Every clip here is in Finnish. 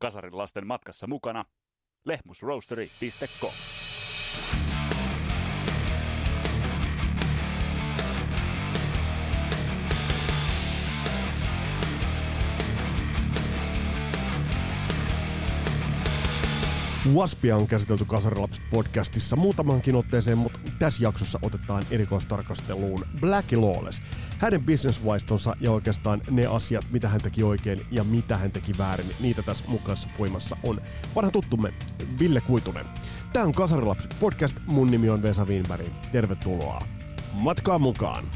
Kasarin lasten matkassa mukana. Lehmusroastery.com. W.A.S.P.ia on käsitelty Kasarilaps-podcastissa muutamaankin otteeseen, mutta tässä jaksossa otetaan erikoistarkasteluun Blackie Lawless, hänen business-vaistonsa ja oikeastaan ne asiat, mitä hän teki oikein ja mitä hän teki väärin, niitä tässä mukassa puimassa on vanha tuttumme Ville Kuitunen. Tää on Kasarilaps-podcast, mun nimi on Vesa Winberg, tervetuloa matkaan mukaan!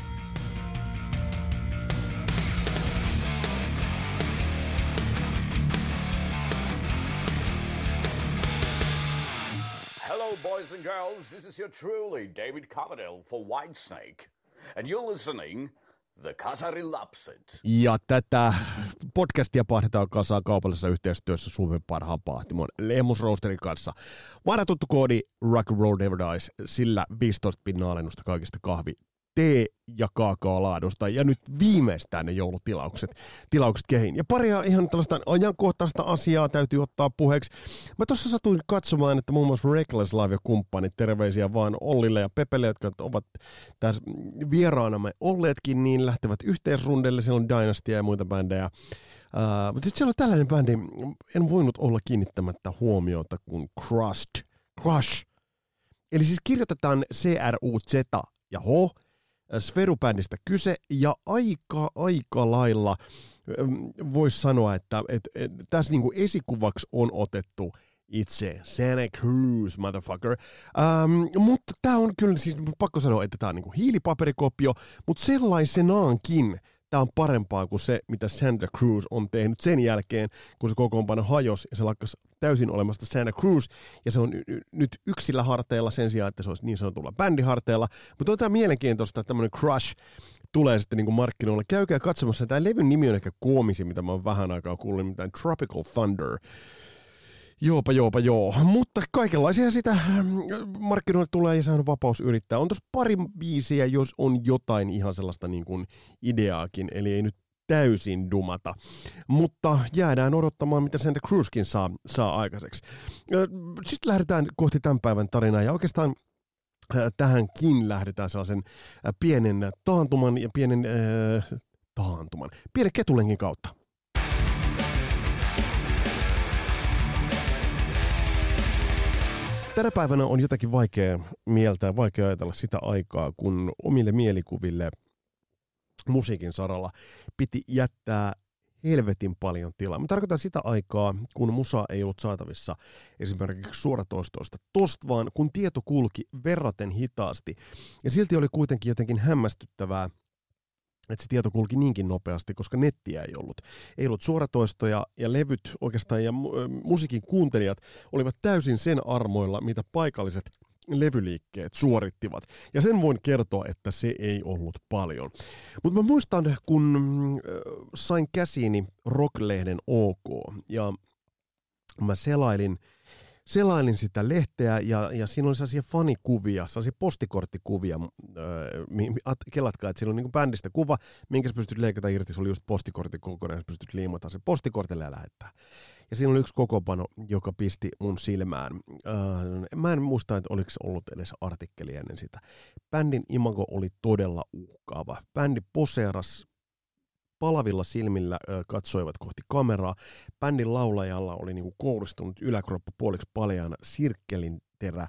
Boys and girls, this is your truly David Camadel for Whitesnake, and you're listening The Kasarilapset. Ja tätä podcastia pahdetaan kasaan kaupallisessa yhteistyössä Suomen parhaan pahtimon Lehmus Roasterin kanssa. Varatuttu koodi Rock and Roll Never Dies, sillä 15% alennusta kaikista kahvi-, tee- ja kaakaolaadusta, ja nyt viimeistään ne joulutilaukset kehiin. Ja paria ihan tällaista ajankohtaista asiaa täytyy ottaa puheeksi. Mä tuossa satuin katsomaan, että muun muassa Reckless Live ja kumppanit, terveisiä vaan Ollille ja Peppelle, jotka ovat tässä vieraanamme olleetkin, niin lähtevät yhteisrundelle. Siellä on Dynastia ja muita bändejä. Mutta sitten siellä on tällainen bändi, en voinut olla kiinnittämättä huomiota, kuin Cruzh. Eli siis kirjoitetaan C-R-U-Z ja H, Sferu-bändistä kyse, ja aika lailla voisi sanoa, että tässä niinku esikuvaksi on otettu itse Santa Cruz, motherfucker. Mutta tämä on kyllä, siis pakko sanoa, että tämä on niinku hiilipaperikopio, mutta sellaisenaankin tämä on parempaa kuin se, mitä Santa Cruz on tehnyt sen jälkeen, kun se kokoonpano hajosi ja se lakkasi täysin olemasta Santa Cruz, ja se on nyt yksillä harteilla sen sijaan, että se olisi niin sanotulla bändiharteilla. Mutta on tämä mielenkiintoista, että tämmöinen Cruzh tulee sitten niin kuin markkinoille. Käykää katsomassa. Tämä levyn nimi on ehkä koomisin, mitä mä oon vähän aikaa kuullut, mitään Tropical Thunder. Joo. Mutta kaikenlaisia sitä markkinoille tulee ja sehän on vapaus yrittää. On tossa pari biisiä, jos on jotain ihan sellaista niin kuin ideaakin, eli ei nyt täysin dumata. Mutta jäädään odottamaan, mitä Santa Cruzkin saa aikaiseksi. Sitten lähdetään kohti tämän päivän tarinaa ja oikeastaan tähänkin lähdetään sellaisen pienen taantuman ja pienen ketulenkin kautta. Tänä päivänä on jotakin vaikea ajatella sitä aikaa, kun omille mielikuville musiikin saralla piti jättää helvetin paljon tilaa. Mä tarkoitan sitä aikaa, kun musa ei ollut saatavissa esimerkiksi suoratoistoista tosta, vaan kun tieto kulki verraten hitaasti. Ja silti oli kuitenkin jotenkin hämmästyttävää, että se tieto kulki niinkin nopeasti, koska nettiä ei ollut. Ei ollut suoratoistoja ja levyt oikeastaan ja musiikin kuuntelijat olivat täysin sen armoilla, mitä paikalliset levyliikkeet suorittivat. Ja sen voin kertoa, että se ei ollut paljon. Mutta mä muistan, kun sain käsiini Rocklehden OK, ja mä selailin sitä lehteä, ja siinä oli sellaisia fanikuvia, sellaisia postikorttikuvia. Kelatkaa, että siinä on niin kuin bändistä kuva, minkä sä pystyt leikata irti, se oli just postikortin kokonaan, sä pystyt liimataan se postikortille ja lähettää. Ja siinä oli yksi kokoonpano, joka pisti mun silmään. Mä en muista, että oliko se ollut edes artikkeli ennen sitä. Bändin imago oli todella uhkaava. Bändi poseeras, palavilla silmillä katsoivat kohti kameraa. Bändin laulajalla oli niinku kouristunut yläkroppa puoliksi paljaana, sirkkelinterä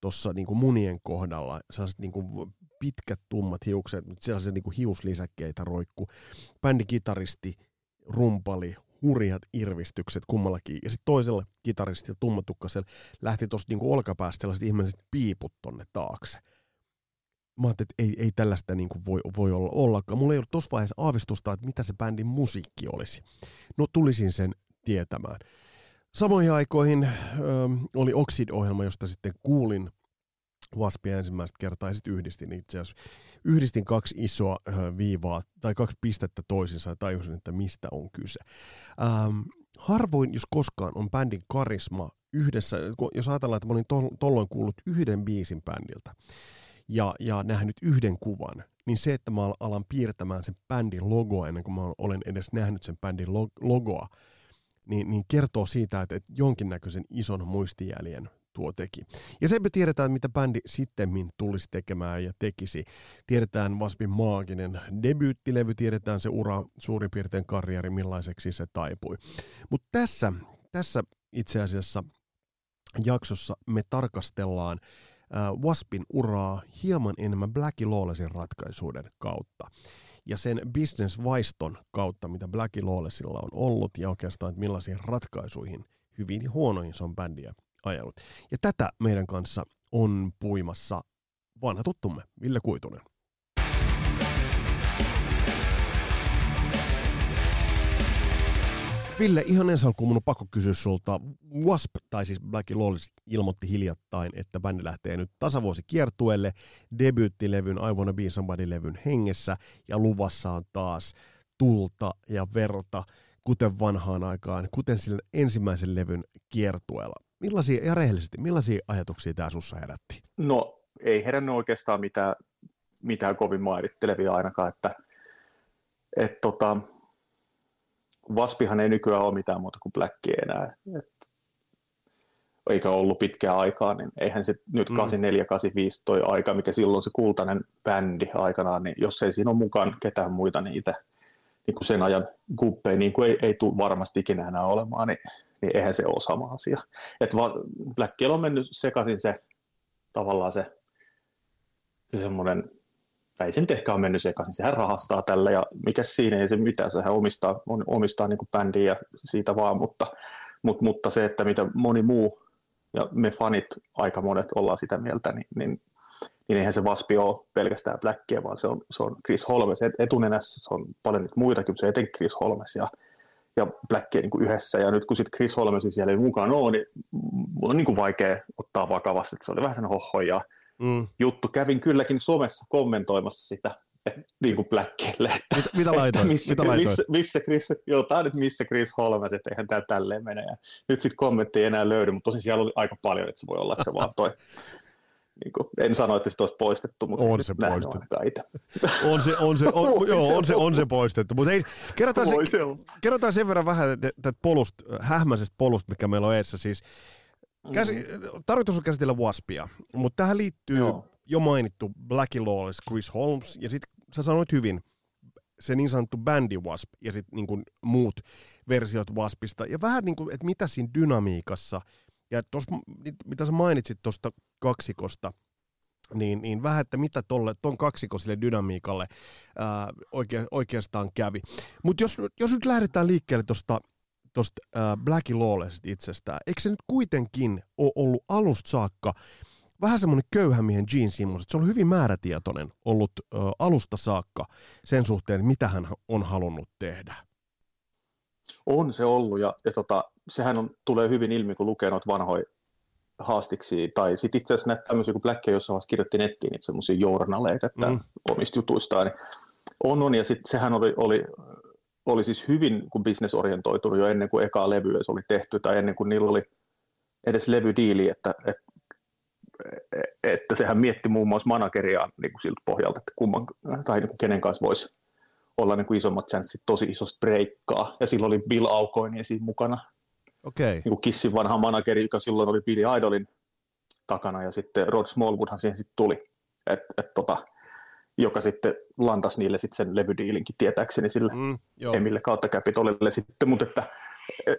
tuossa niinku munien kohdalla. Sellaiset niinku pitkät tummat hiukset, sellaiset niinku hiuslisäkkeitä roikku. Bändikitaristi, rumpali, hurjat irvistykset kummallakin. Ja sitten toisella kitaristilla, tummatukkaisella, lähti tuosta niinku olkapäästä sellaiset ihmiset piiput tonne taakse. Mä ajattelin, että ei tällaista niin kuin voi olla ollakaan. Mulla ei ollut tuossa vaiheessa aavistusta, että mitä se bändin musiikki olisi. No tulisin sen tietämään. Samoihin aikoihin oli OXID-ohjelma, josta sitten kuulin W.A.S.P.ia ensimmäistä kertaa ja sitten yhdistin itse asiassa. Yhdistin kaksi isoa viivaa tai kaksi pistettä toisinsa ja tajusin, että mistä on kyse. Harvoin, jos koskaan, on bändin karisma yhdessä. Jos ajatellaan, että mä olin tolloin kuullut yhden biisin bändiltä. Ja nähnyt yhden kuvan, niin se, että mä alan piirtämään sen bändin logoa ennen kuin mä olen edes nähnyt sen bändin logoa, niin kertoo siitä, että jonkinnäköisen ison muistijäljen tuo teki. Ja sen me tiedetään, mitä bändi sittemmin tulisi tekemään ja tekisi. Tiedetään W.A.S.P.:n maaginen debyyttilevy, tiedetään se ura, suurin piirtein karrieri, millaiseksi se taipui. Mutta tässä itse asiassa jaksossa me tarkastellaan W.A.S.P.:n uraa hieman enemmän Blackie Lawlessin ratkaisuiden kautta. Ja sen business-vaiston kautta, mitä Blackie Lawlessilla on ollut, ja oikeastaan, että millaisiin ratkaisuihin, hyviin ja huonoihin, se on bändiä ajanut. Ja tätä meidän kanssa on puimassa vanha tuttumme, Ville Kuitunen. Ville, ihan ensi alkuun mun on pakko kysyä sulta. W.A.S.P., tai siis Blackie Lawless, ilmoitti hiljattain, että bändi lähtee nyt tasavuosikiertueelle debyyttilevyn I Wanna Be Somebody-levyn hengessä, ja luvassa on taas tulta ja verta, kuten vanhaan aikaan, kuten sillä ensimmäisen levyn kiertueella. Millaisia, ja rehellisesti, millaisia ajatuksia tämä sussa herätti? No, ei herännyt oikeastaan mitään kovin mairittelevia ainakaan, että W.A.S.P.han ei nykyään ole mitään muuta kuin Blackie enää. Eikä ollut pitkää aikaa, niin eihän se nyt 84-85 toi aika, mikä silloin se kultainen bändi aikanaan, niin jos ei siinä ole mukaan ketään muita, niin itse niin sen ajan kuppeja niin ei tule varmasti ikinä enää olemaan, niin eihän se ole sama asia. Blackiella on mennyt sekaisin se tavallaan se semmoinen, ei se nyt ehkä ole mennyt sekaisin, sehän rahastaa tällä ja mikä siinä ei se mitään, sehän omistaa niin kuin bändiä ja siitä vaan, mutta se, että mitä moni muu ja me fanit aika monet ollaan sitä mieltä, niin eihän se W.A.S.P. ole pelkästään Blackia, vaan se on Chris Holmes etunenässä, se on paljon nyt muitakin, se etenkin Chris Holmes ja Blackia niin kuin yhdessä, ja nyt kun sitten Chris Holmesin siellä ei mukaan ole, niin on niin kuin vaikea ottaa vakavasti, että se oli vähän sen hohojaa juttu. Kävin kylläkin somessa kommentoimassa sitä, että niin kuin Blackille, että missä Chris Holmes, että eihän tämä tälleen mene, ja nyt sitten kommentti ei enää löydy, mutta tosin siellä oli aika paljon, että se voi olla, että se vaan toi. Niin kuin, en sano, että sitä olisi poistettu, mutta on se poistettu. On se poistettu. Mutta kerrotaan sen verran vähän hähmäisestä polusta, mikä meillä on edessä. Siis, tarkoitus on käsitellä W.A.S.P.ia, mutta tähän liittyy jo mainittu Blackie Lawless, Chris Holmes, ja sitten sä sanoit hyvin, se niin sanottu bändi W.A.S.P. ja sitten niin muut versiot W.A.S.Pista. Ja vähän niin kuin, että mitä siinä dynamiikassa. Ja mitä sä mainitsit tuosta kaksikosta, niin vähän, että mitä tuon kaksikoiselle dynamiikalle oikeastaan kävi. Mutta jos nyt lähdetään liikkeelle tuosta Blackie Lawless itsestään, eikö se nyt kuitenkin ole ollut alusta saakka vähän semmoinen köyhämiehen Gene Simmons, että se on hyvin määrätietoinen ollut alusta saakka sen suhteen, mitä hän on halunnut tehdä? On se ollut, ja sehän tulee hyvin ilmi, kun lukee noita vanhoja haastiksia, tai sitten itse asiassa näitä tämmöisiä, kun Blackie jossain vaiheessa kirjoitti nettiin niitä semmoisia journaleita, että omista jutuistaan, niin on, ja sitten sehän oli siis hyvin business-orientoitunut jo ennen kuin ekaa levyä se oli tehty, tai ennen kuin niillä oli edes levydiili, että sehän mietti muun muassa manageriaan niin kuin siltä pohjalta, että kenen kanssa voisi olla niin kuin isommat chanssit tosi isosta breikkaa. Ja silloin oli Bill Aucoin siinä mukana. Okay. Niin kuin Kissin vanha manageri, joka silloin oli Billy Idolin takana. Ja sitten Rod Smallwoodhan siihen sitten tuli, joka sitten lantasi niille sitten sen levydiilinkin tietääkseni sille Emille kautta Capitolille sitten. Mutta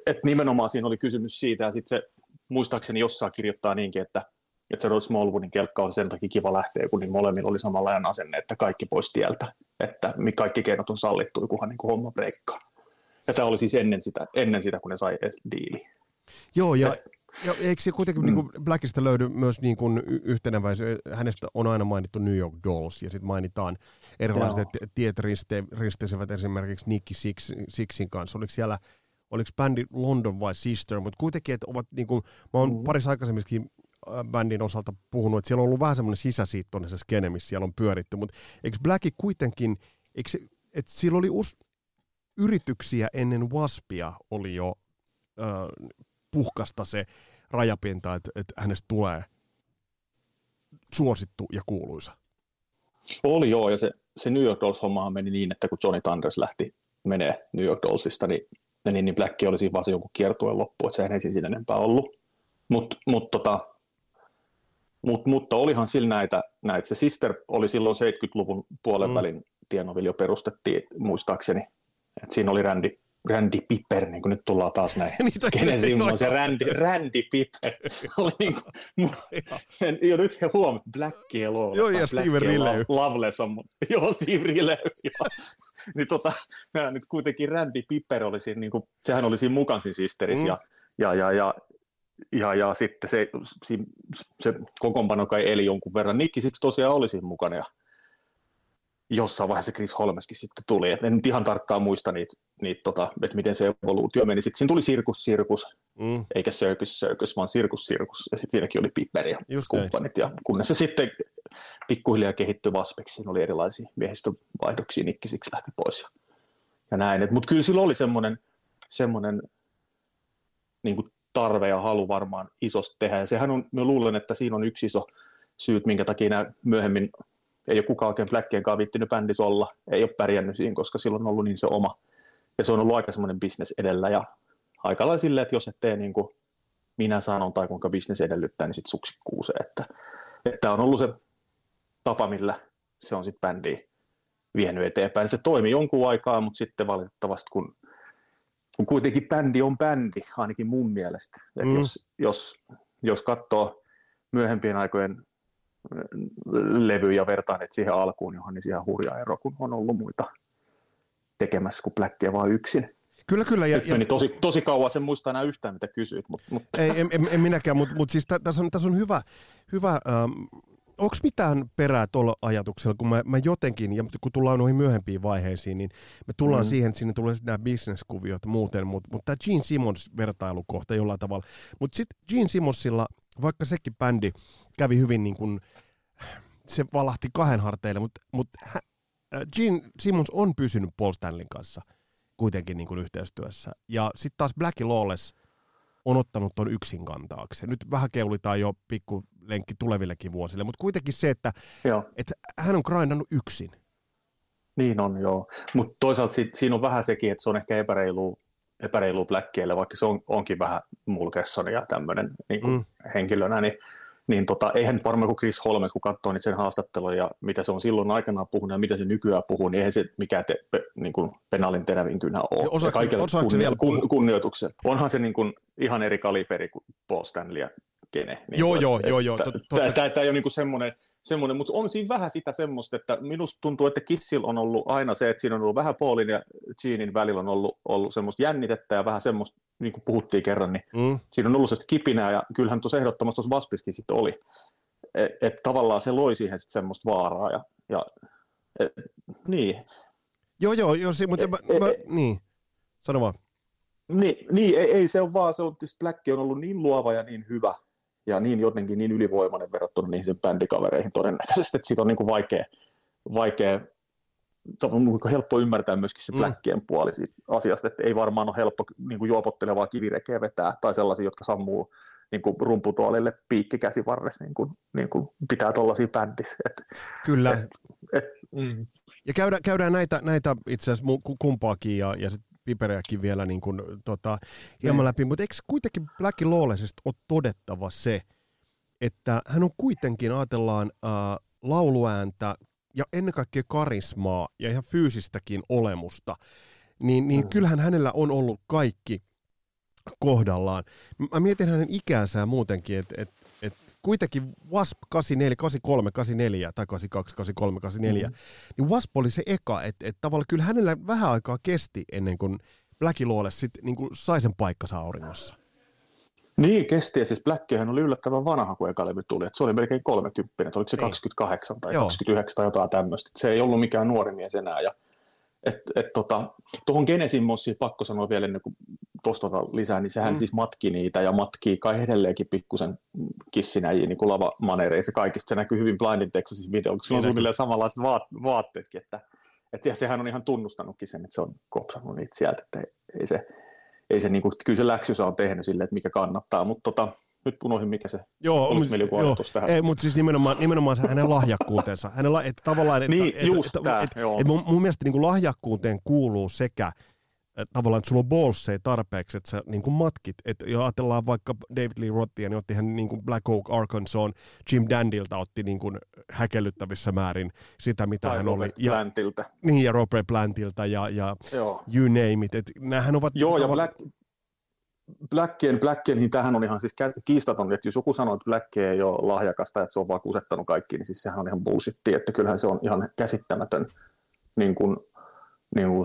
että nimenomaan siinä oli kysymys siitä. Ja sitten se muistaakseni jossain kirjoittaa niinkin, että se Rod Smallwoodin kelkka on sen takia kiva lähteä, kun niin molemmilla oli samanlainen asenne, että kaikki pois tieltä, että kaikki keinot on sallittu, kunhan niin kuin homma breikkaa. Ja tämä oli siis ennen sitä kun ne sai diili. Joo, ja eikö se kuitenkin niin kuin Blackista löydy myös niin kuin yhtenäväisyys? Hänestä on aina mainittu New York Dolls, ja sitten mainitaan erilaiset tiet risteisivät esimerkiksi Nikki Sixin kanssa. Oliko bändi London vai Sister, mutta kuitenkin, että ovat niin kuin, mä oon parissa aikaisemminkin bändin osalta puhunut, että siellä on ollut vähän semmoinen sisäsiittoinen se skene, missä siellä on pyöritty, mutta eikö Blackie kuitenkin, että siellä oli yrityksiä ennen W.A.S.P.ia oli jo puhkasta se rajapinta, että hänestä tulee suosittu ja kuuluisa. Oli joo, ja se New York Dolls-hommahan meni niin, että kun Johnny Thunders lähti menee New York Dollsista, niin niin Blackie oli siinä vaan se joku kiertueen loppu, että sehän ei siinä enempää ollut. Mutta olihan sillä näitä. Se Sister oli silloin 70-luvun puolen välin tienoville jo perustettiin, muistaakseni. Et siinä oli Randy Piper, niin kuin nyt tullaan taas näin. Kenen silloin se Randy Piper oli niin kuin, jo nyt he huomivat, Blackie Lawless. Joo, ja Steve Riley. Lawless on, joo, Steve Riley. Niin nyt kuitenkin Randy Piper oli siinä, niin kuin, sehän oli siinä mukaan siinä Sisterissä, ja sitten se kokoonpano kai eli jonkun verran. Niinkin siksi tosiaan oli siinä mukana, ja jossain vaiheessa Chris Holmeskin sitten tuli. Et en nyt ihan tarkkaan muista niitä, että miten se evoluutio meni. Sitten siinä tuli sirkus, eikä circus, vaan sirkus. Ja sitten siinäkin oli Piper ja kumppanit. Ja kunnes se sitten pikkuhiljaa kehittyi W.A.S.P.ksi, siinä oli erilaisia miehistövaihdoksia, nikkisiksi lähti pois ja näin. Mutta kyllä sillä oli semmoinen niinku tarve ja halu varmaan isosti tehdä. Ja sehän on, mä luulen, että siinä on yksi iso syyt, minkä takia nämä myöhemmin ei ole kukaan oikein Blackienkaan viittinyt bändissä olla, ei ole pärjännyt siinä, koska silloin on ollut niin se oma. Ja se on ollut aika semmoinen bisnes edellä ja aika lailla silleen, että jos et tee niin kuin minä sanon tai kuinka bisnes edellyttää, niin sitten suksi kuusee. Että on ollut se tapa, millä se on sitten bändiä vienyt eteenpäin. Se toimi jonkun aikaa, mutta sitten valitettavasti kun kuitenkin bändi on bändi, ainakin mun mielestä. Että jos katsoo myöhempien aikojen levyjä ja vertaan, että siihen alkuun, johon niin siihen hurja ero, kun on ollut muita tekemässä kuin Blackia vaan yksin. Kyllä. Nyt meni tosi kauan, sen muistaa enää yhtään, mitä kysyit. Mutta. Ei, en minäkään, mutta siis tässä on hyvä onko mitään perää tuolla ajatuksella, kun mä jotenkin, ja kun tullaan noihin myöhempiin vaiheisiin, niin me tullaan siihen, että sinne tulee nämä bisneskuviot muuten, mutta tämä Gene Simmons vertailukohta jollain tavalla. Mutta sitten Gene Simmonsilla, vaikka sekin bändi kävi hyvin niin kuin, se valahti kahden harteille, mutta Gene Simmons on pysynyt Paul Stanleyn kanssa kuitenkin niin kuin yhteistyössä. Ja sitten taas Blackie Lawless on ottanut ton yksin kantaakseen. Nyt vähän keulitaan jo pikkulenkki tulevillekin vuosille, mutta kuitenkin se, että hän on grindannut yksin. Niin on, joo. Mutta toisaalta siinä on vähän sekin, että se on ehkä epäreilu Blackielle, vaikka se onkin vähän Mulkerson ja tämmöinen niin henkilönä, niin, eihän varmaan kuin Chris Holmes, kun katsoo niitä sen haastattelun ja mitä se on silloin aikanaan puhunut ja mitä se nykyään puhuu, niin eihän se mikään niin kuin penaalin terävin kynä ole. Osaako se vielä kunnioituksen. Onhan se niin kuin ihan eri kaliberi kuin Paul Stanley ja kene. Niin joo. Tämä ei ole niin semmoinen, mutta on siinä vähän sitä semmoista, että minusta tuntuu, että Kissillä on ollut aina se, että siinä on ollut vähän Paulin ja Genein välillä on ollut semmoista jännitettä ja vähän semmoista, niin kuin puhuttiin kerran, niin siinä on ollut sellaista kipinää, ja kyllähän tuossa ehdottomasti tuossa W.A.S.P.issakin sitten oli. Että tavallaan se loi siihen sitten semmoista vaaraa, niin. Joo, mutta niin, sano vaan. Niin, ei se on vaan, se on tietysti Blackie on ollut niin luova ja niin hyvä, ja niin jotenkin niin ylivoimainen verrattuna niihin sen bändikavereihin todennäköisesti, että siitä on niin kuin vaikea on helppo ymmärtää myöskin se Blackien puoli siitä asiasta, että ei varmaan ole helppo niin kuin juopottelevaa kivirekeä vetää, tai sellaisia, jotka sammuu niin kuin rumputuolille piikkikäsivarressa, niin kuin pitää tuollaisia bändissä. Kyllä. Ja käydään näitä itse asiassa kumpaakin, ja sitten Piperiäkin vielä niin kuin, hieman läpi, mutta eikö kuitenkin Blackie Lawlessista ole todettava se, että hän on kuitenkin, ajatellaan lauluääntä, ja ennen kaikkea karismaa ja ihan fyysistäkin olemusta, niin kyllähän hänellä on ollut kaikki kohdallaan. Mä mietin hänen ikäänsä muutenkin, että kuitenkin W.A.S.P. 84, 83, 84 tai 82, 83, 84, niin W.A.S.P. oli se eka, että tavallaan kyllä hänellä vähän aikaa kesti ennen kuin Blackie Lawless sitten niin kuin sai sen paikkansa auringossa. Niin, kesti. Ja siis Blackiehän oli yllättävän vanha, kun eka levy tuli. Et se oli melkein 30, oliko se 28 tai 29 tai jotain tämmöistä. Se ei ollut mikään nuori mies enää. Ja, tuohon Genesin Mossiin pakko sanoa vielä ennen kuin tuosta lisää, niin sehän siis matki niitä ja matkii kai edelleenkin pikkusen kissinäjiä niin kuin lavamanereissa kaikista. Se näkyy hyvin Blindin Texasin videolla, kun sillä on suunnilleen samanlaiset vaatteetkin. Että sehän on ihan tunnustanutkin sen, että se on kopsannut niitä sieltä, että ei se niinku, kyllä se läksyssä on tehnyt silleen, että mikä kannattaa, mutta nyt unohdin mikä se oli tähän. Ei, mutta siis nimenomaan se hänen lahjakkuutensa. Että tavallaan, että mun mielestä niin kuin lahjakkuuteen kuuluu sekä tavallaan, että sulla on ballsseja tarpeeksi, että sä niin kuin matkit. Et, ja ajatellaan vaikka David Lee Rothia, niin otti hän niin kuin Black Oak Arkansas, Jim Dandilta otti niin kuin häkellyttävissä määrin sitä, mitä tai hän Robert oli. Plantilta. Ja, niin, ja Robert Plantilta ja you name it. Et, näähän ovat... Joo, ja Blackien tähän on ihan siis kiistaton, että jos joku sanoo, että Blackie ei ole lahjakasta, että se on vaan kusettanut kaikki, niin siis sehän on ihan bullshittia, että kyllähän se on ihan käsittämätön niin kuin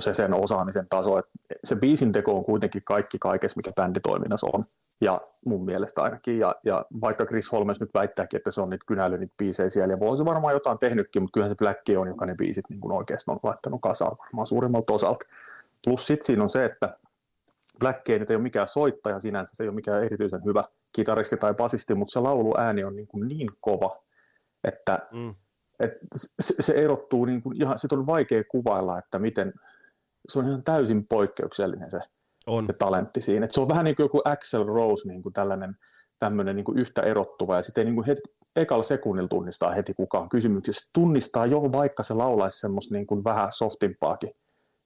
se sen osaamisen taso, että se biisin teko on kuitenkin kaikki kaikessa, mikä bänditoiminnassa on, ja mun mielestä ainakin, ja vaikka Chris Holmes nyt väittääkin, että se on niitä kynäily niitä biisejä siellä, ja voi se varmaan jotain tehnytkin, mutta kyllähän se Blackie on, joka ne biisit niin kuin oikeasti on laittanut kasaan varmaan suurimmalta osalta. Plus sitten siinä on se, että Blackie nyt ei ole mikään soittaja sinänsä, se ei ole mikään erityisen hyvä kitaristi tai basisti, mutta se lauluääni on niin kova, että se erottuu niin kuin ihan, siitä on vaikea kuvailla, että miten, se on ihan täysin poikkeuksellinen se talentti siinä. Että se on vähän niin kuin joku Axl Rose, niin kuin tämmöinen niin kuin yhtä erottuva, ja sitten ei niin kuin ekalla sekunnilla tunnistaa heti kukaan kysymyksessä. Tunnistaa jo, vaikka se laulaisi semmoista niin kuin vähän softimpaakin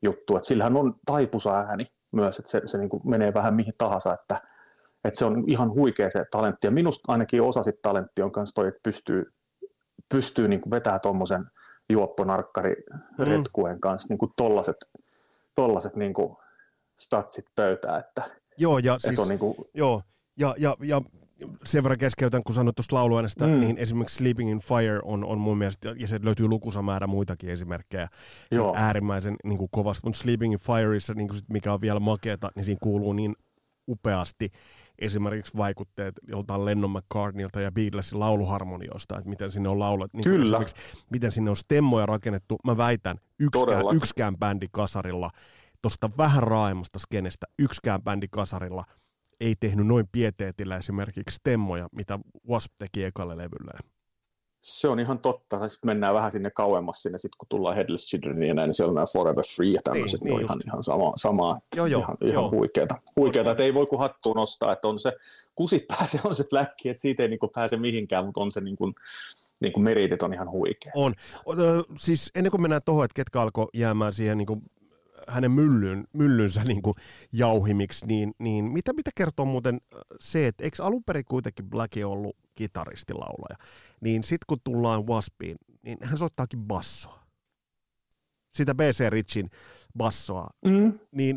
juttua, että sillähän on taipusa ääni myös, että se niin kuin menee vähän mihin tahansa, että se on ihan huikea se talentti, ja minusta ainakin osa sit talentti on myös toi, että pystyy niin kuin vetämään tuommoisen juopponarkkariretkuen kanssa niin kuin tollaset niin kuin statsit pöytään, että joo, ja siis, on niin kuin... joo, ja sen verran keskeytän, kun sanoit tuosta lauluäänestä, niin esimerkiksi Sleeping in Fire on mun mielestä, ja se löytyy lukuisa määrä muitakin esimerkkejä, se on äärimmäisen niin kuin kovasti, mutta Sleeping in Fireissa, niin kuin sit, mikä on vielä makeata, niin siinä kuuluu niin upeasti esimerkiksi vaikutteet joltain Lennon McCartneylta ja Beatlesin lauluharmonioista, että miten sinne on laulat, niin esimerkiksi miten sinne on stemmoja rakennettu, mä väitän, yksikään bändi kasarilla, tuosta vähän raaemmasta skenestä, yksikään bändi kasarilla ei tehnyt noin pieteetillä esimerkiksi stemmoja, mitä W.A.S.P. teki ekalle levylle. Se on ihan totta. Sitten mennään vähän sinne kauemmas sinne, sit kun tullaan Headless Childreniin ja näin, niin siellä on nämä Forever Free ja tämmöiset, niin ihan samaa. Ihan huikeata, että ei voi kuin hattuun nostaa, että on se kusipää, se on se Blackie, että siitä ei niin kuin pääse mihinkään, mutta on se niin kuin meritit on ihan huikea. On. Siis ennen kuin mennään tuohon, että ketkä alkoi jäämään siihen niin kuin hänen myllynsä niin kuin jauhimiksi, niin mitä kertoo muuten se, että eikö alun perin kuitenkin Blackie ollut kitaristilaulaja, niin sitten kun tullaan W.A.S.Piin, niin hän soittaakin bassoa. Sitä B.C. Richin bassoa. Niin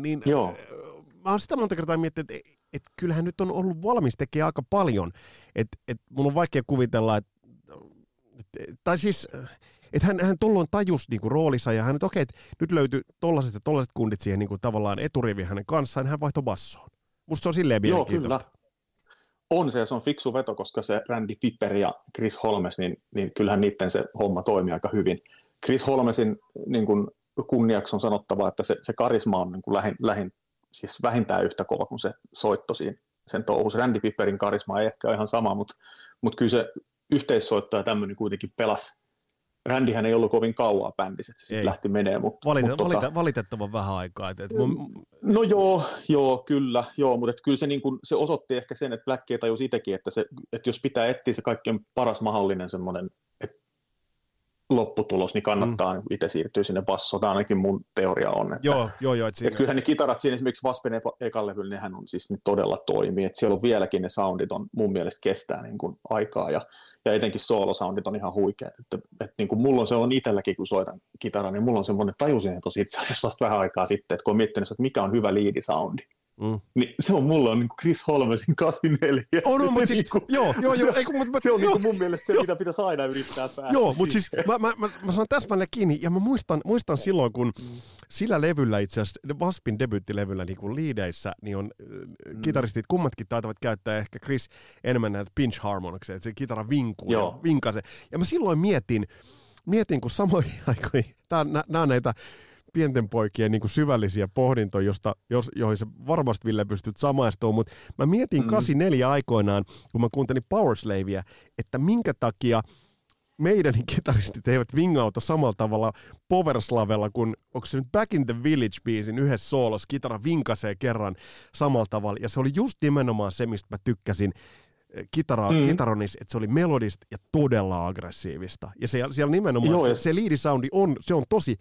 mä oon sitä monta kertaa miettinyt, että kyllähän nyt on ollut valmis tekemään aika paljon. Et mun on vaikea kuvitella, että hän tuolloin tajusi niinku roolissa, ja hän, että okei, nyt löytyi tollaiset ja tollaiset kundit siihen niinku tavallaan eturiviin hänen kanssaan, hän vaihtoi bassoon. Musta se on silleen mielenkiintoista. Joo, kyllä. On se, ja se on fiksu veto, koska se Randy Piper ja Chris Holmes, niin kyllähän niiden se homma toimii aika hyvin. Chris Holmesin niin kun kunniaksi on sanottava, että se karisma on niin kun siis vähintään yhtä kova kuin se soitto siinä sen touhussa. Randy Piperin karisma ei ehkä ole ihan sama, mutta kyllä se yhteissoitto ja tämmöinen kuitenkin pelasi. Randyhän ei ollut kovin kauaa bändissä, että se sitten lähti menemään. Valitettavan vähän aikaa. No joo, mutta kyllä se, niin kun, se osoitti ehkä sen, että Blackie tajusi itsekin, että jos pitää etsiä se kaikkein paras mahdollinen semmoinen lopputulos, niin kannattaa itse siirtyä sinne bassoon. Tämä ainakin mun teoria on. Että, joo. Että kyllähän ne kitarat siinä esimerkiksi W.A.S.P:n ekan levyllä, nehän on siis ne todella toimii. Että siellä on vieläkin ne soundit on mun mielestä kestää niin kun aikaa ja etenkin soolosoundit on ihan huikea, että niin kuin mulla se on itselläkin, kun soitan kitara, niin mulla on semmoinen tajusin, että itse asiassa vasta vähän aikaa sitten, että kun on miettinyt, että mikä on hyvä liidisoundi, niin se on mulla on niin kuin Chris Holmesin 84. Se on niin kuin mun mielestä se, mitä pitäisi aina yrittää päästä. Joo, mutta siis mä saan täsmälleen kiinni, ja mä muistan silloin, kun sillä levyllä itse asiassa, W.A.S.P:n debyyttilevyllä niin kuin liideissä, niin on kitaristit, kummatkin taitavat käyttää ehkä Chris enemmän näitä pinch harmoniksi, että se kitara vinkuu. Ja mä silloin mietin, kun samoihin aikoihin, nämä on näitä pienten poikien niin kuin syvällisiä pohdintoja, joihin sä varmasti, Ville, pystyt samaistumaan, mutta mä mietin 84 aikoinaan, kun mä kuuntelin Powerslaveä, että minkä takia meidän kitaristit eivät vingauta samalla tavalla Powerslavella, kun onko se nyt Back in the Village-biisin yhdessä soolos, kitara vinkasee kerran samalla tavalla, ja se oli just nimenomaan se, mistä mä tykkäsin kitaronis, että se oli melodista ja todella aggressiivista. Ja siellä nimenomaan se liidisoundi on tosi,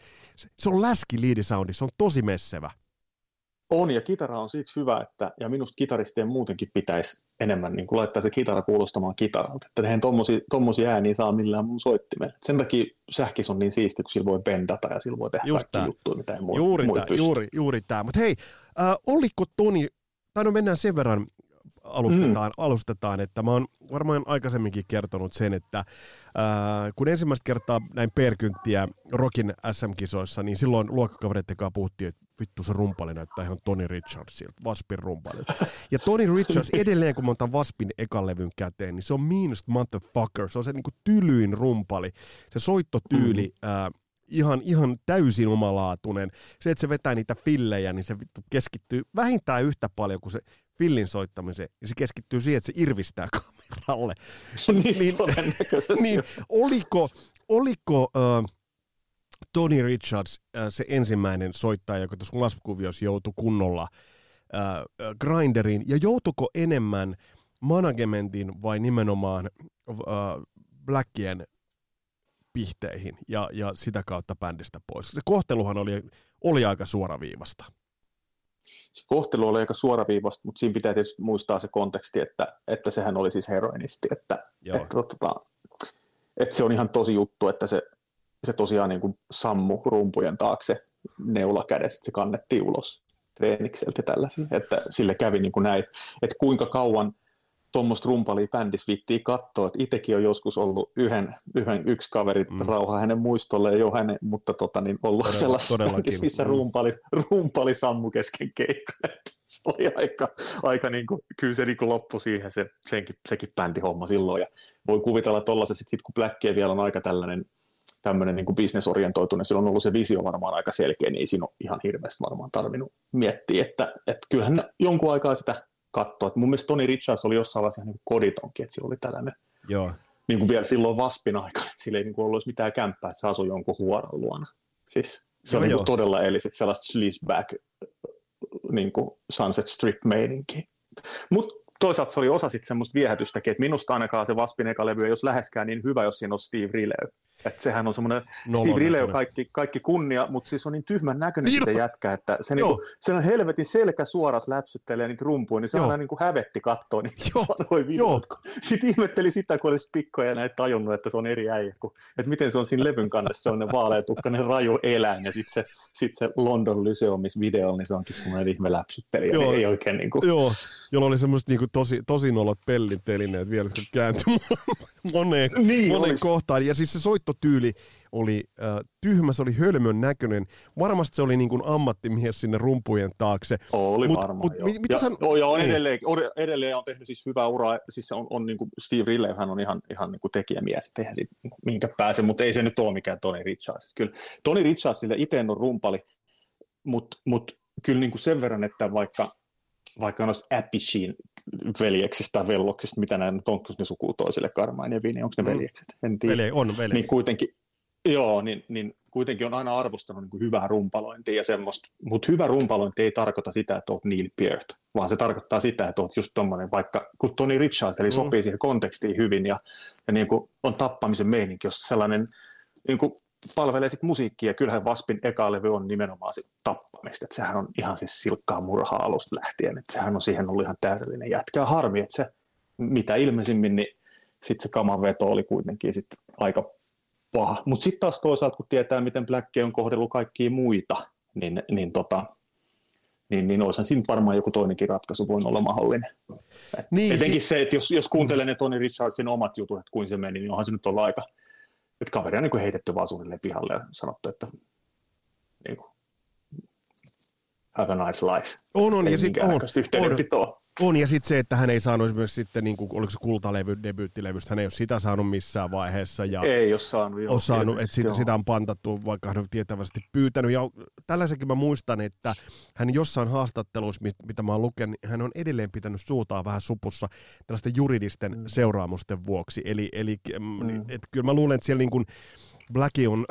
se on läski liidisoundi, se on tosi messevä. On, ja kitara on siksi hyvä, että ja minusta kitaristien muutenkin pitäisi enemmän niin kuin laittaa se kitara kuulostamaan kitaralta. Että eihän tommosia ääniä saa millään mun soittimella. Sen takia sähkis on niin siisti, kun sillä voi bendata ja sillä voi tehdä kaikki juttuja, mitä ei muu pysty. Juuri tämä. Mutta hei, oliko Toni, tai no mennään sen verran, alustetaan, että mä oon varmaan aikaisemminkin kertonut sen, että kun ensimmäistä kertaa näin perkynttiä Rockin SM-kisoissa, niin silloin luokkakavereiden kanssa puhuttiin, että vittu se rumpali näyttää ihan Tony Richardsilta, W.A.S.P.in rumpalilta. Ja Tony Richards edelleen, kun mä otan W.A.S.P.in ekan levyn käteen, niin se on meanest motherfucker, se on se niin kuin tylyin rumpali, se soittotyyli, ihan täysin omalaatuinen. Se, että se vetää niitä fillejä, niin se vittu keskittyy vähintään yhtä paljon kuin se fillin soittamiseen, ja se keskittyy siihen, että se irvistää kameralle. Niin todennäköisesti. Niin, oliko Tony Richards se ensimmäinen soittaja, joka tuossa laskukuviossa joutui kunnolla grinderiin, ja joutuko enemmän managementin vai nimenomaan Blackien pihteihin ja sitä kautta bändistä pois? Se kohteluhan oli aika suoraviivasta. Se kohtelu oli aika suoraviivasta, mutta siinä pitää tietysti muistaa se konteksti, että sehän oli siis heroinisti, että se on ihan tosi juttu, että se tosiaan niin kuin sammu rumpujen taakse neulakädessä, että se kannettiin ulos treenikseltä tällaisia, että sille kävi niin kuin näin, että kuinka kauan tuommoista rumpalia bändissä viittii katsoa, että itsekin on joskus ollut yksi kaveri, rauha hänen muistolleen jo hänen, mutta ollut sellaisessa bändissä, missä rumpali sammu kesken keikkaa. Se oli aika niin kuin, kyllä se niin kuin loppui siihen sekin bändihomma silloin, ja voi kuvitella tollaisessa, sit kun Blackie vielä on aika tämmöinen niin kuin bisnesorientoitunut, sillä on ollut se visio varmaan aika selkeä, niin ei siinä ole ihan hirveästi varmaan tarvinnut miettiä, että kyllähän jonkun aikaa sitä katsoa. Että mun mielestä Tony Richards oli jossain vaiheessa niin koditonkin, että sillä oli tällainen, niin kuin vielä silloin W.A.S.P.in aikana, että sillä ei niin kuin ollut mitään kämppää, että se asui jonkun huoran luona. Siis se oli niin todella eliset sellaista sleazeback niin kuin Sunset Strip-meininkiä. Mutta toisaalta se oli osa sitten semmoista viehätystäkin, että minusta ainakaan se W.A.S.P.in eka levy ei olisi läheskään niin hyvä, jos siinä on Steve Riley. Että sehän on semmoinen Steve Riley kaikki kunnia, mutta siis on niin tyhmän näköinen sitä jätkä, että se niinku, sen on helvetin selkä suoras läpsyttelee niitä rumpuja, niin se aina niinku hävetti katsoa niitä vanhoja videoita. Sitten ihmetteli sitä, kun olisi pikkoja ja näin tajunnut, että se on eri äijä, että miten se on siinä levyn kannessa, se on ne vaaleatukkainen raju eläin, ja sitten se London Lyceumissa video, niin se onkin semmoinen ihme läpsyttelijä, niin ei oikein niinku. Joo, jolla oli semmoiset niinku tosi nolot pellitelineet vielä, kun kääntyi moneen kohtaan, ja siis se soitto tyyli oli tyhmä, se oli hölmön näköinen. Varmasti se oli niin kuin ammattimies sinne rumpujen taakse. Oli varmaan, edelleen on tehnyt siis hyvää uraa. Siis se on niin kuin Steve Riley, hän on ihan niin kuin tekijämies, eihän siitä mihinkä pääse, mutta ei se nyt ole mikään Tony Richards. Kyllä Tony Richardsille itse on rumpali, mutta kyllä niin kuin sen verran, että vaikka noista Appicein veljeksistä tai velloksista, mitä nämä nyt on, onko ne sukuu toiselle Karmain ja Viini, onko ne veljekset? En tiedä. On veljekset. Niin kuitenkin, niin kuitenkin on aina arvostanut niin kuin hyvää rumpalointia ja semmoista, mutta hyvä rumpalointi ei tarkoita sitä, että olet Neil Peart, vaan se tarkoittaa sitä, että olet just tommoinen, vaikka kun Tony Richards, eli sopii siihen kontekstiin hyvin ja niin kuin on tappamisen meininki, jos sellainen niin kuin palvelee sitten musiikkia, ja kyllähän W.A.S.P.in eka levy on nimenomaan sit tappamista, että sehän on ihan siis silkkaa murhaa alusta lähtien, että sehän on siihen ollut ihan täydellinen jätkä. Harmi, että se mitä ilmeisimmin, niin sitten se kaman veto oli kuitenkin sitten aika paha. Mutta sitten taas toisaalta, kun tietää, miten Blackie on kohdellut kaikkia muita, niin olisihan siinä varmaan joku toinenkin ratkaisu voi olla mahdollinen. Niin, etenkin se, että jos kuuntelee ne Tony Richardsin omat jutut, että kuin se meni, niin onhan se nyt olla aika... Että kaveri on niin heitetty vaan suunnilleen pihalle ja sanottu, että niin kuin, have a nice life. On, ja sitten sit se, että hän ei saanut esimerkiksi sitten, niin kuin, oliko se kultalevy, debyyttilevystä, hän ei ole sitä saanut missään vaiheessa. Ja ei ole saanut. Että sitä on pantattu, vaikka hän on tietävästi pyytänyt. Ja tällaisenkin mä muistan, että hän jossain haastatteluissa, mitä mä oon lukenut, hän on edelleen pitänyt suutaan vähän supussa tällaisten juridisten seuraamusten vuoksi. Eli et kyllä mä luulen, että siellä niin kuin Blackie on...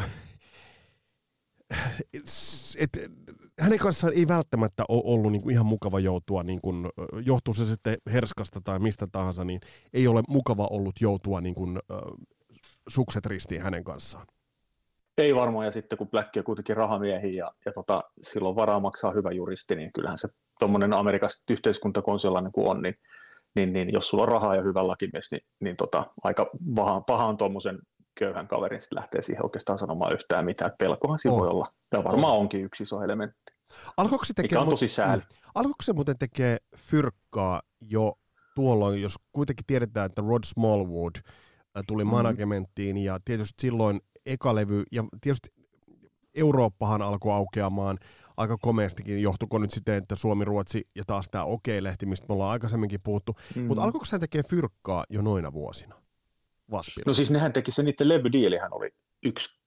hänen kanssaan ei välttämättä ole ollut niin kuin ihan mukava joutua, niin kuin, johtuu se sitten herskasta tai mistä tahansa, niin ei ole mukava ollut joutua niin kuin, sukset ristiin hänen kanssaan. ei varmaan, ja sitten kun Blackie on kuitenkin rahamiehiä ja silloin varaa maksaa hyvä juristi, niin kyllähän se tuommoinen Amerikassa yhteiskunta, kun on sellainen kuin on, niin jos sulla on rahaa ja hyvä lakimies, niin aika pahaan tuommoisen köyhän kaverin sitten lähtee siihen oikeastaan sanomaan yhtään mitään. Pelkohan siinä voi olla. Tämä varmaan onkin yksi iso elementti. Mikä on tosi sääli. Alkoiko se muuten tekee fyrkkaa jo tuolloin, jos kuitenkin tiedetään, että Rod Smallwood tuli managementtiin, ja tietysti silloin eka levy, ja tietysti Eurooppahan alkoi aukeamaan aika komeastikin, johtuiko nyt sitten, että Suomi, Ruotsi ja taas tämä OK-lehti, mistä me ollaan aikaisemminkin puhuttu, mutta alkoiko se tekee fyrkkaa jo noina vuosina? Vaspilla. No siis nehän teki se, niiden levydiilihän oli yksi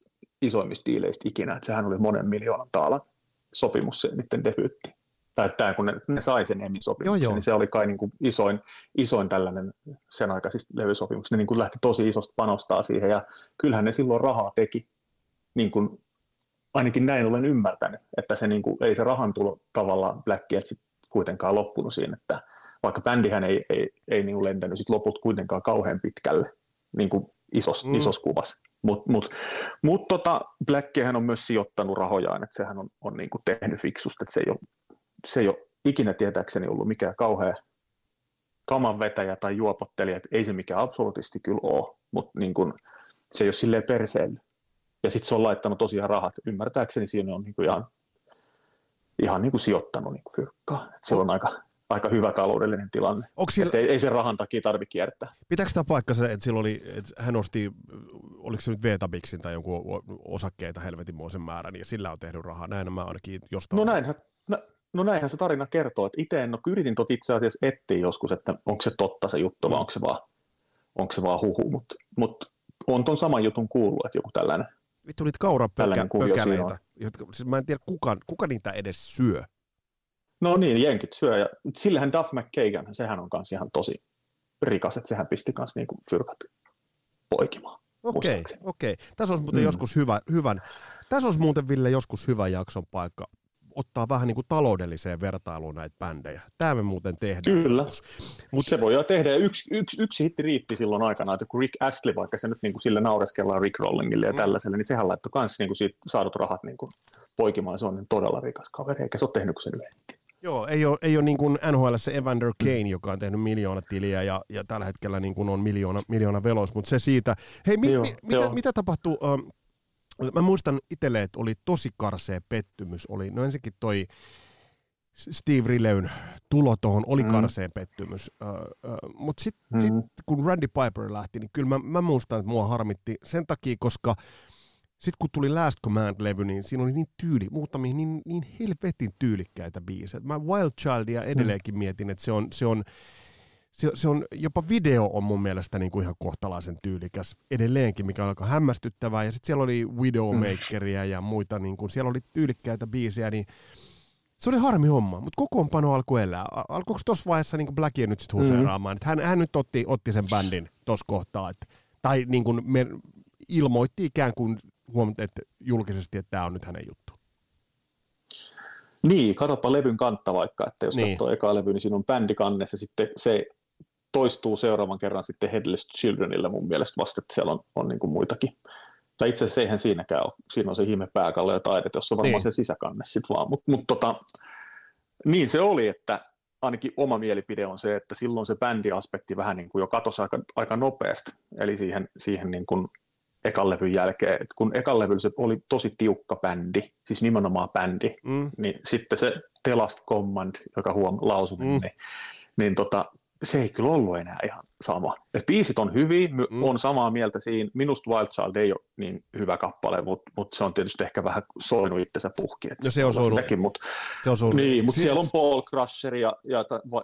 isoimmista diileistä ikinä, että sehän oli monen miljoonan taalan sopimus se niiden debyytti. Tai että kun ne sai sen EMI-sopimuksen, niin se oli kai niin kuin isoin tällainen sen aikaisista levysopimuksista. Ne niin kuin lähti tosi isosta panostaa siihen, ja kyllähän ne silloin rahaa teki, niin kuin, ainakin näin olen ymmärtänyt, että se niin kuin, ei se rahan tulo tavallaan Blackie kuitenkaan loppunut siinä, että vaikka bändihän ei niin kuin lentänyt sit loput kuitenkaan kauhean pitkälle niin kuin isos kuvassa. Mutta Blackiehän on myös sijoittanut rahojaan, että sehän on niin kuin tehnyt fiksusta, että se ei ole ikinä tietääkseni ollut mikään kauhea kamanvetäjä tai juopottelija, että ei se mikään absolutisti kyllä ole, mutta niin kuin, se ei ole silleen perseellyt. Ja sitten se on laittanut tosiaan rahat, ymmärtääkseni siinä on niin kuin ihan niin kuin sijoittanut niin kuin fyrkkaa, että se on aika hyvä taloudellinen tilanne. Ei sen rahan takia tarvitse kiertää. Pitääkö tämä paikkansa, että silloin oli, että hän osti, oliko se nyt Vetabixin tai jonkun osakkeita helvetinmoisen määrän, ja sillä on tehnyt rahaa, näin mä ainakin jostain. No näinhän se tarina kertoo, että itse en ole, yritin totta itse asiassa etsiä joskus, että onko se totta se juttu, vai onko se vaan huhu, mutta on ton saman jutun kuullut, että joku tällainen. Vittu niitä kaurapökäleitä, jotka, siis mä en tiedä kuka niitä edes syö. No niin, jenkit syö, ja sillähän Duff McKagan, sehän on kans ihan tosi rikas, että sehän pisti kans niinku fyrkat poikimaan. Okei. Tässä olisi muuten joskus hyvän. Tässä olisi muuten, Ville, joskus hyvä jakson paikka ottaa vähän niin kuin taloudelliseen vertailuun näitä bändejä. Tämä me muuten tehdään. Kyllä. Mutta se voi jo tehdä. Yksi hitti riitti silloin aikanaan, että kun Rick Astley, vaikka se nyt niin kuin sillä naureskellaan Rick Rollingille ja tällaiselle, niin sehän laittoi myös niin kuin siitä saadut rahat niin kuin poikimaan. Se on niin todella rikas kaveri, eikä se ole tehnyt kuin sen yhden. Joo, ei ole niin kuin NHL se Evander Kane, joka on tehnyt miljoonatiliä ja tällä hetkellä niin kuin on miljoona velos, mutta se siitä. Hei, mitä tapahtuu? Mä muistan itselle, että oli tosi karsea pettymys. No ensinnäkin toi Steve Rileyn tulo tuohon oli karsea pettymys. Mutta sitten kun Randy Piper lähti, niin kyllä mä muistan, että mua harmitti sen takia, koska sitten kun tuli Last Command-levy, niin siinä oli muutamia niin helvetin tyylikkäitä biisejä. Mä Wild Childia edelleenkin mietin, että se on jopa video on mun mielestä niin kuin ihan kohtalaisen tyylikäs edelleenkin, mikä on aika hämmästyttävää. Ja sitten siellä oli Widowmakeria ja muita, niin kuin, siellä oli tyylikkäitä biisejä, niin se oli harmi homma. Mutta kokoonpano alkoi elää. Alkoiko tuossa vaiheessa niin kuin Blackie nyt sitten huseeraamaan? Että hän nyt otti sen bändin tuossa kohtaa. Tai niin kuin me ilmoitti ikään kuin että julkisesti, että tämä on nyt hänen juttu. Niin, katsopa levyn kantta vaikka, että jos katsoo ekaa levyä, niin siinä on bändi kannessa, sitten se toistuu seuraavan kerran sitten Headless Childrenillä mun mielestä vasta, että siellä on niin kuin muitakin. Tai itse asiassa eihän siinäkään ole, siinä on se hime pääkallo ja taidetta, jossa on varmaan se sisäkanne sitten vaan, mutta niin se oli, että ainakin oma mielipide on se, että silloin se bändiaspekti vähän niin kuin jo katosi aika nopeasti, eli siihen niin kuin ekan levyn jälkeen, että kun ekan levyllä se oli tosi tiukka bändi, siis nimenomaan bändi, niin sitten se The Last Command, joka lausuminen, niin se ei kyllä ollut enää ihan sama. Et biisit on hyviä, on samaa mieltä siinä. Minusta Wild Child ei ole niin hyvä kappale, mutta se on tietysti ehkä vähän soinut itsensä puhki. No se on soinut. Niin, mutta siellä on Paul Crusher ja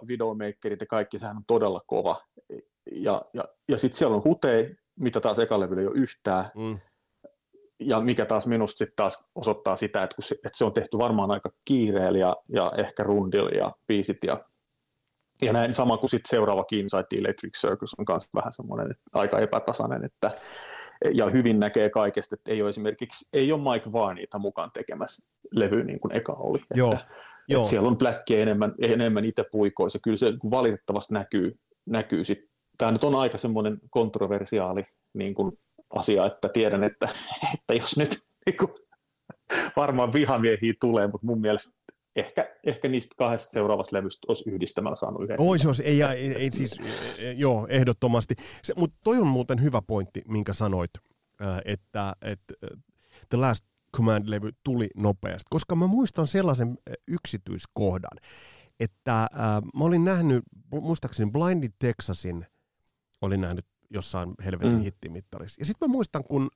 Widowmakerit ja kaikki, sehän on todella kova. Ja sitten siellä on Hutei, mitä taas eka levyllä ei ole yhtään, ja mikä taas minusta sitten taas osoittaa sitä, että se on tehty varmaan aika kiireellä ja ehkä rundilla ja biisit ja näin, sama kuin sitten seuraava Inside the Electric Circus on kanssa vähän semmoinen aika epätasainen, että ja hyvin näkee kaikesta, että ei ole esimerkiksi, ei ole Mike Varneyta mukaan tekemässä levyä niin kuin eka oli. Joo. Että siellä on Blackie enemmän itse puikoissa, kyllä se valitettavasti näkyy sitten. Tämä nyt on aika semmoinen kontroversiaali niin kuin asia, että tiedän, että jos nyt varmaan vihamiehiä tulee, mutta mun mielestä ehkä niistä kahdesta seuraavasta levystä olisi yhdistämällä saanut yhden. Oi, se olisi, ei siis, joo, ehdottomasti. Mutta toi on muuten hyvä pointti, minkä sanoit, että The Last Command-levy tuli nopeasti, koska mä muistan sellaisen yksityiskohdan, että mä olin nähnyt, muistaakseni Blinded Texasin, olin nähnyt jossain helvetin hittimittarissa. Ja sitten mä muistan, kun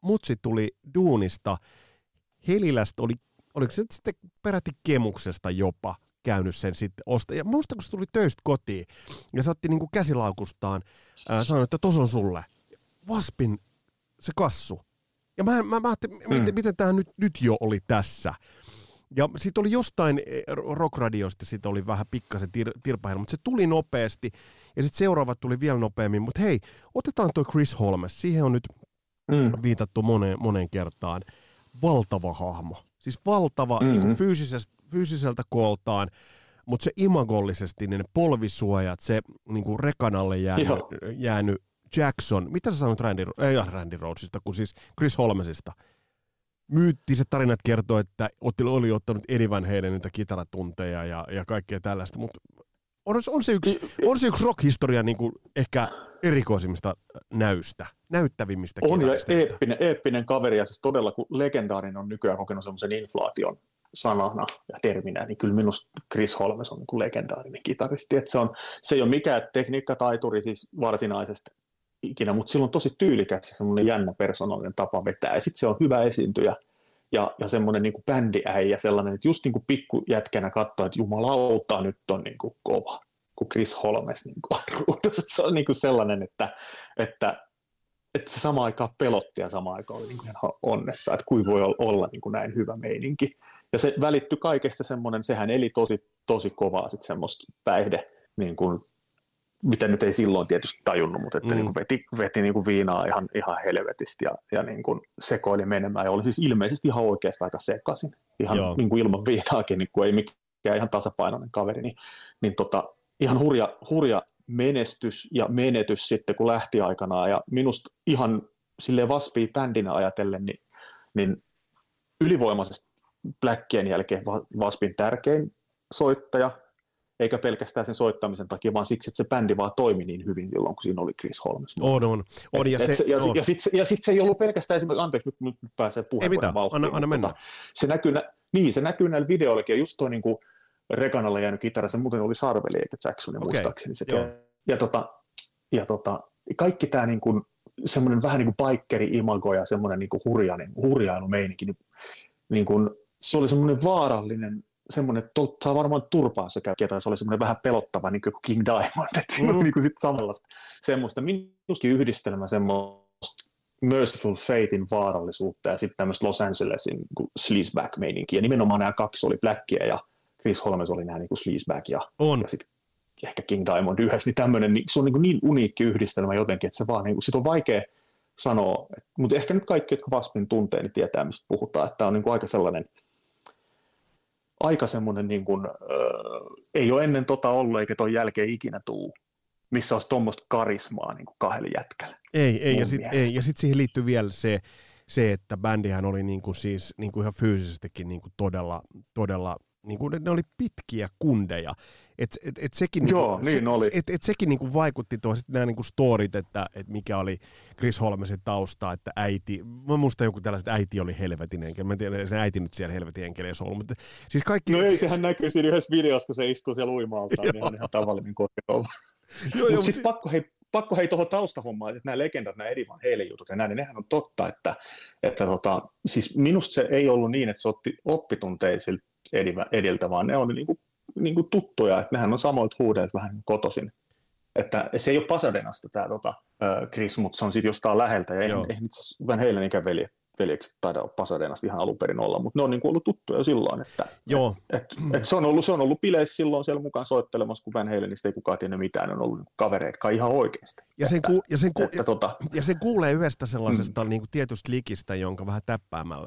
mutsi tuli duunista, Helilästä oli, oliko se sitten peräti Kemuksesta jopa käynyt sen sitten ostaa. Ja muistan, kun se tuli töistä kotiin ja se otti niinku käsilaukustaan, sanoi, että tos on sulle. Waspin se kassu. Ja mä ajattelin, miten tämä nyt jo oli tässä. Ja siitä oli jostain rockradiosta, siitä oli vähän pikkasen tirpahelma, mutta se tuli nopeasti. Ja sitten seuraavat tuli vielä nopeammin. Mutta hei, otetaan tuo Chris Holmes. Siihen on nyt viitattu moneen kertaan. Valtava hahmo. Siis valtava niin fyysiseltä kooltaan, mutta se imagollisesti, niin ne polvisuojat, se niin kuin rekanalle jäänyt Jackson. Mitä sä sanoit Randy Rhodesista, kun siis Chris Holmesista? Myyttiset tarinat kertoo, että oli ottanut Eddie Van Halen niitä kitaratunteja ja kaikkea tällaista, mutta on se yksi rock-historian niin kuin ehkä erikoisimmista näyttävimmistä kitaristeista. On jo eeppinen kaveri, ja siis todella kun legendaarinen on nykyään kokenut semmoisen inflaation sanana ja terminä, niin kyllä minusta Chris Holmes on niin kuin legendaarinen kitaristi. Että se ei ole mikään tekniikkataituri siis varsinaisesti ikinä, mutta sillä on tosi tyylikäs ja semmoinen jännä persoonallinen tapa vetää. Ja sitten se on hyvä esiintyjä ja semmoinen niin kuin bändiäijä sellainen, että just niin kuin pikkujätkänä katsoo, että jumalauta nyt on niin kuin kova, kun Chris Holmes niin kuin ruutas. Se on niin kuin sellainen, että se samaan aikaan pelotti ja samaan aikaan oli niin kuin ihan onnessa, että kuin voi olla niin kuin näin hyvä meininki. Ja se välittyi kaikesta semmoinen, sehän eli tosi kovaa sitten semmoista päihde, niin kuin, mitä nyt ei silloin tietysti tajunnut, mutta että niin kuin veti niin kuin viinaa ihan helvetisti ja niin kuin sekoili menemään. Ja oli siis ilmeisesti ihan oikeastaan aika sekaisin, ihan niin kuin ilman viinaakin, niin kuin ei mikään ihan tasapainoinen kaveri. Niin, ihan hurja menestys ja menetys sitten, kun lähti aikanaan. Ja minusta ihan silleen Waspia bändinä ajatellen, niin ylivoimaisesti Blackien jälkeen Waspin tärkein soittaja, eikä pelkästään sen soittamisen takia, vaan siksi, että se bändi vaan toimi niin hyvin silloin, kun siinä oli Chris Holmes. On. Ja sitten se ei ollut pelkästään esimerkiksi, anteeksi, nyt pääsee puheenvuoron vauhtiin. Anna mennä. Se näkyy näillä videoillakin, ja just tuo niin kuin rekanalle jäänyt kitara, se muuten oli Sarveli eikä Jackson, muistaakseni. Ja kaikki tämä niin kuin semmoinen vähän niin kuin biker-imago ja semmoinen niin kuin hurjailumeininki, niin kuin, se oli semmoinen vaarallinen, semmoinen, että saa varmaan turpaan se käy ketään, se oli semmoinen vähän pelottava, niin kuin King Diamond, että se on niin kuin sitten samanlaista semmoista, minuskin yhdistelmä semmoista Merciful Fatein vaarallisuutta ja sitten tämmöistä Los Angelesin niin sleazeback-meininkiä, nimenomaan nämä kaksi oli Blackia ja Chris Holmes oli nämä niin kuin sleazeback ja sitten ehkä King Diamond yhdessä, niin tämmöinen, niin se on niin uniikki yhdistelmä jotenkin, että se vaan niin kuin, sit on vaikea sanoa, mutta ehkä nyt kaikki, jotka Waspin tuntee, niin tietää, mistä puhutaan, että tämä on niin kuin aika semmoinen, niin kuin, ei ole ennen ollut eikä ton jälkeen ikinä tuu, missä olisi tuommoista karismaa niin kuin kahdella jätkällä. Ja sitten siihen liittyy vielä se, että bändihän oli niin kuin siis niin kuin ihan fyysisestikin niin kuin todella niin kuin ne oli pitkiä kundeja. Et sekin, joo, niin se, oli. Sekin niin kuin vaikutti tuohon sitten nämä niin kuin storit, että mikä oli Chris Holmesin tausta, että äiti, mä muistan joku tällaiset, että äiti oli helvetin enkeli. Mä en tiedä, se äiti nyt siellä helvetin enkelissä ollut, mutta siis kaikki... No ei, sehän näkyy siinä yhdessä videossa, kun se istuu siellä uimaaltaan, niin on ihan tavallinen kotirouva. Mutta sitten pakko tuohon taustahommaan, että nämä legendat, nämä Eddie Van Halen jutut ja näin, niin nehän on totta, että siis minusta se ei ollut niin, että se otti oppitunteisilta edeltä, vaan ne oli niinku tuttuja, että nehän on samoilta huudeilta vähän kotoisin. Että se ei ole Pasadenasta tämä Chris, mutta se on sitten jostain läheltä, ja eihän itse Van Halen ikään veljekset taida ole Pasadenasta ihan alun perin olla, mutta ne on niinku ollut tuttuja jo silloin, että se on ollut bileissä silloin siellä mukaan soittelemassa, kun Van Halenista ei kukaan tiennyt mitään, ne on ollut niinku kavereita kai ihan oikeasti. Ja sen kuulee yhdestä sellaisesta niinku tietystä likistä, jonka vähän täppäämällä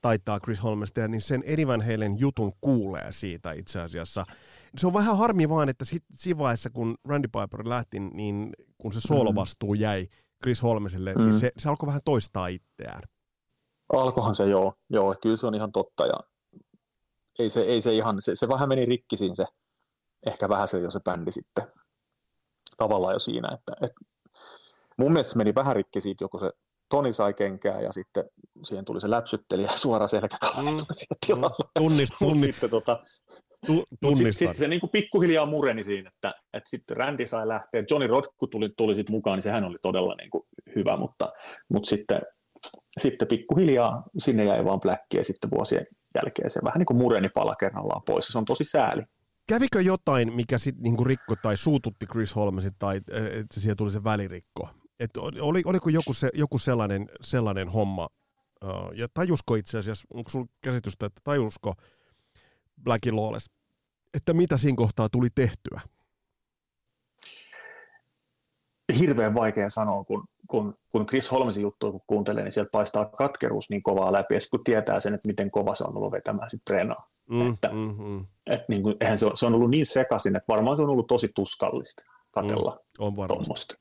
taitaa Chris Holmesta, niin sen Eddie Van Halen jutun kuulee siitä itse asiassa. Se on vähän harmi vaan, että siinä vaiheessa, kun Randy Piper lähti, niin kun se soolovastuu jäi Chris Holmesille, niin se alkoi vähän toistaa itseään. Alkohan se joo, että kyllä se on ihan totta ja ei se ihan, se vähän meni rikkisin se, ehkä vähän se jo se bändi sitten tavallaan jo siinä, että mun mielestä meni vähän rikki siitä, joko se Toni sai kenkää ja sitten siihen tuli se läpsyttelijä suoraan selkäkalaan tilalla. Sitten se niin kuin pikkuhiljaa mureni siinä, että sitten Randy sai lähteä, Johnny Rodku tuli sitten mukaan, niin sehän oli todella niin kuin hyvä, mutta sitten pikkuhiljaa sinne jäi vaan Blackie ja sitten vuosien jälkeen se vähän niin kuin mureni pala kerrallaan pois, se on tosi sääli. Kävikö jotain, mikä sitten niinku rikko tai suututti Chris Holmesin tai että siihen tuli se välirikko? Et oliko joku sellainen homma? Ja tajusko itse asiassa, onko sulla käsitystä, että tajusko Blackie Lawless, että mitä siinä kohtaa tuli tehtyä? Hirveän vaikea sanoa, kun Chris Holmesin juttua kun kuuntelee, niin sieltä paistaa katkeruus niin kovaa läpi, ja sitten kun tietää sen, että miten kova se on ollut vetämään sit treenaa. Että niin kuin, eihän se on ollut niin sekaisin, että varmaan se on ollut tosi tuskallista katsella on tuommoista.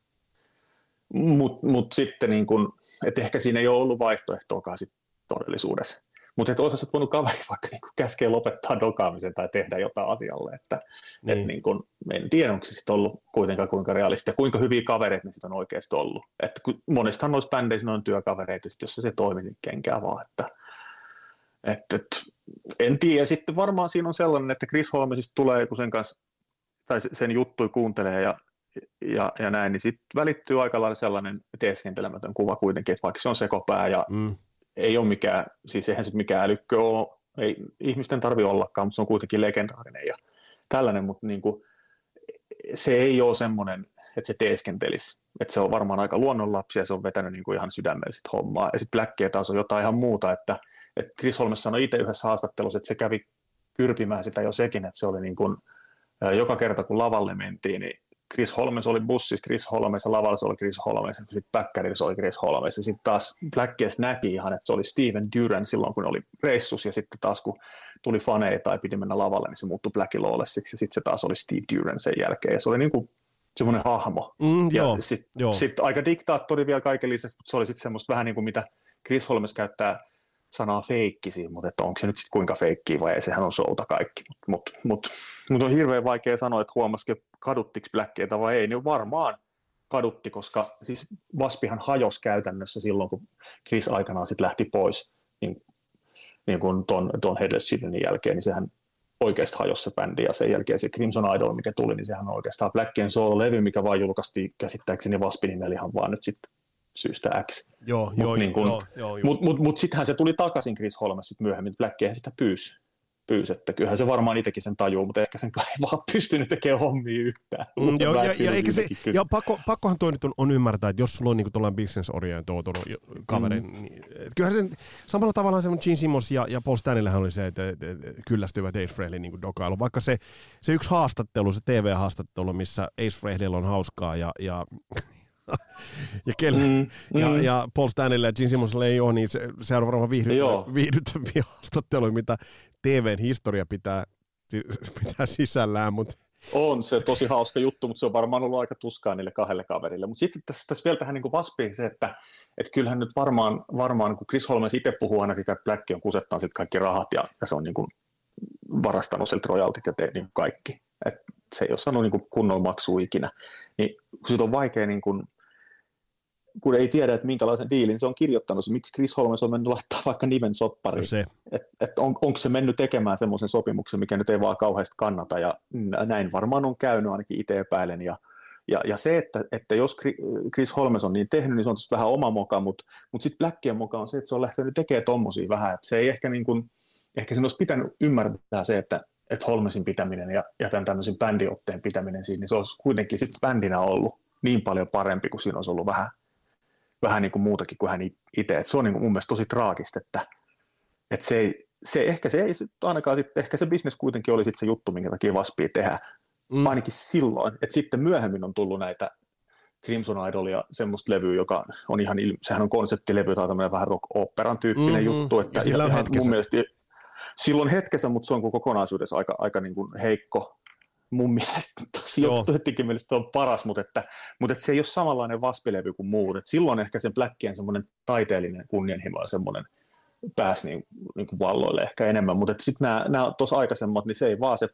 Mut sitten, niin kuin, että ehkä siinä ei ole ollut vaihtoehtoakaan sit todellisuudessa. Mutta et olisiko voinut kaveri vaikka niin kuin käskeä lopettaa dokaamisen tai tehdä jotain asialle. Että, niin. Et niin kuin, en tiedä, onko se sitten ollut kuitenkaan kuinka realista ja kuinka hyviä kavereita ne sitten on oikeasti ollut. Että monestahan noissa bändeissä on työkavereita, jos se toimi, niin kenkää vaan. En tiedä. Sitten varmaan siinä on sellainen, että Chris Holmesista tulee, kun sen kanssa, tai sen juttui kuuntelee ja näin, niin sitten välittyy aika lailla sellainen teeskentelemätön kuva kuitenkin, että vaikka se on sekopää ja ei ole mikään, siis eihän sitten mikään älykkö ole, ei ihmisten tarvitse ollakaan, mutta se on kuitenkin legendaarinen ja tällainen, mutta niin kuin, se ei ole semmoinen, että se teeskentelisi, että se on varmaan aika luonnonlapsi ja se on vetänyt niin kuin ihan sydämelliset hommaa ja sitten Blackie taas on jotain ihan muuta, että Chris Holmes sanoi itse yhdessä haastattelussa, että se kävi kyrpimään sitä jo sekin, että se oli niin kuin, joka kerta kun lavalle mentiin, niin Chris Holmes oli bussissa Chris Holmes ja lavalla se oli Chris Holmes, ja sitten päkkärillä oli Chris Holmes, ja sitten taas Blackies näki ihan, että se oli Steven Duran silloin, kun oli reissus, ja sitten taas kun tuli faneja tai piti mennä lavalle, niin se muuttui Blackie Lawlessiksi, ja sitten se taas oli Steve Duran sen jälkeen, ja se oli niin kuin semmoinen hahmo. Ja sitten aika diktaattori vielä kaiken lisäksi, mutta se oli sitten semmoista vähän niin kuin mitä Chris Holmes käyttää sanaa feikki siinä, mutta että onko se nyt sitten kuinka feikkiä vai ei, sehän on showta kaikki. Mutta on hirveän vaikea sanoa, että huomasikin, kaduttiko Blackieta vai ei, niin varmaan kadutti, koska siis Waspihan hajosi käytännössä silloin, kun Chris aikanaan sitten lähti pois, niin kuin tuon Headless Childrenin jälkeen, niin sehän oikeasti hajosi se bändi, ja sen jälkeen se Crimson Idol, mikä tuli, niin sehän on oikeastaan Blackien solo-levy, mikä vaan julkaistiin käsittääkseni Waspin nimellä ihan vaan nyt sitten syystä X. Mutta sittenhän se tuli takaisin Chris Holmes sit myöhemmin, Blackie sitä pyysi, että kyllähän se varmaan itsekin sen tajuu, mutta ehkä sen ei vaan pystynyt tekemään hommia yhtään. Ja pakkohan toi nyt on ymmärtää, että jos sulla on niinku tuollainen business-orientoitunut kaveri, niin kyllähän sen samalla tavalla se on Gene Simmons ja Paul Stanleyhän oli se, että kyllästyivät Ace Frehleyn niinku dokailu, vaikka se yksi haastattelu, se TV-haastattelu, missä Ace Frehleyllä on hauskaa ja ja Paul Stanleylle ja Gene Simmonsille ei ole, niin se on varmaan viihdyttäviä haastatteluja, mitä TVn historia pitää sisällään. Mutta on se tosi hauska juttu, mutta se on varmaan ollut aika tuskaa niille kahdelle kaverille. Mutta sitten tässä vielä tähän niin Waspiin se, että kyllähän nyt varmaan kun Chris Holmes itse puhuu aina siitä, että Blackie on kusettanut sitten kaikki rahat ja se on niin kuin varastanut sieltä rojaltit ja niin kaikki. Et se ei ole sanonut niin kunnon maksua ikinä. Niin, siitä on vaikea niin kuin, kun ei tiedä, että minkälaisen diilin se on kirjoittanut, miksi Chris Holmes on mennyt laittaa vaikka nimen soppariin, että onko se mennyt tekemään semmoisen sopimuksen, mikä nyt ei vaan kauheasti kannata, ja näin varmaan on käynyt ainakin itse epäilen, ja se, että jos Chris Holmes on niin tehnyt, niin se on tosi vähän oma moka, mutta sitten Blackien moka on se, että se on lähtenyt tekemään tommosia vähän, että se ei ehkä niin kuin, ehkä sen olisi pitänyt ymmärtää se, että Holmesin pitäminen ja tämän tämmöisen bändiotteen pitäminen siinä, niin se olisi kuitenkin sitten bändinä ollut niin paljon parempi, kuin siinä olisi ollut vähän niin kuin muutakin kuin hän itse. Se on niin kuin mun mielestä tosi traagista, että se ei ainakaan sit, ehkä se business kuitenkin oli sitten se juttu, minkä takia Waspia tehdään, ainakin silloin, että sitten myöhemmin on tullut näitä Crimson Idolia, semmoista levyä, joka on ihan, sehän on konseptilevy tai tämmöinen vähän rock-operan tyyppinen juttu, että ihan mun mielestä silloin hetkessä, mutta se on kokonaisuudessa aika niin kuin heikko. Mun mielestä jotenkin mielestä on paras, mutta että se ei ole samanlainen Wasp-levy kuin muut. Et silloin ehkä sen Blackien semmoinen taiteellinen kunnianhimo ja semmoinen pääsi niin kuin valloille ehkä enemmän, mutta sitten nämä tuossa aikaisemmat, niin se ei vaan se,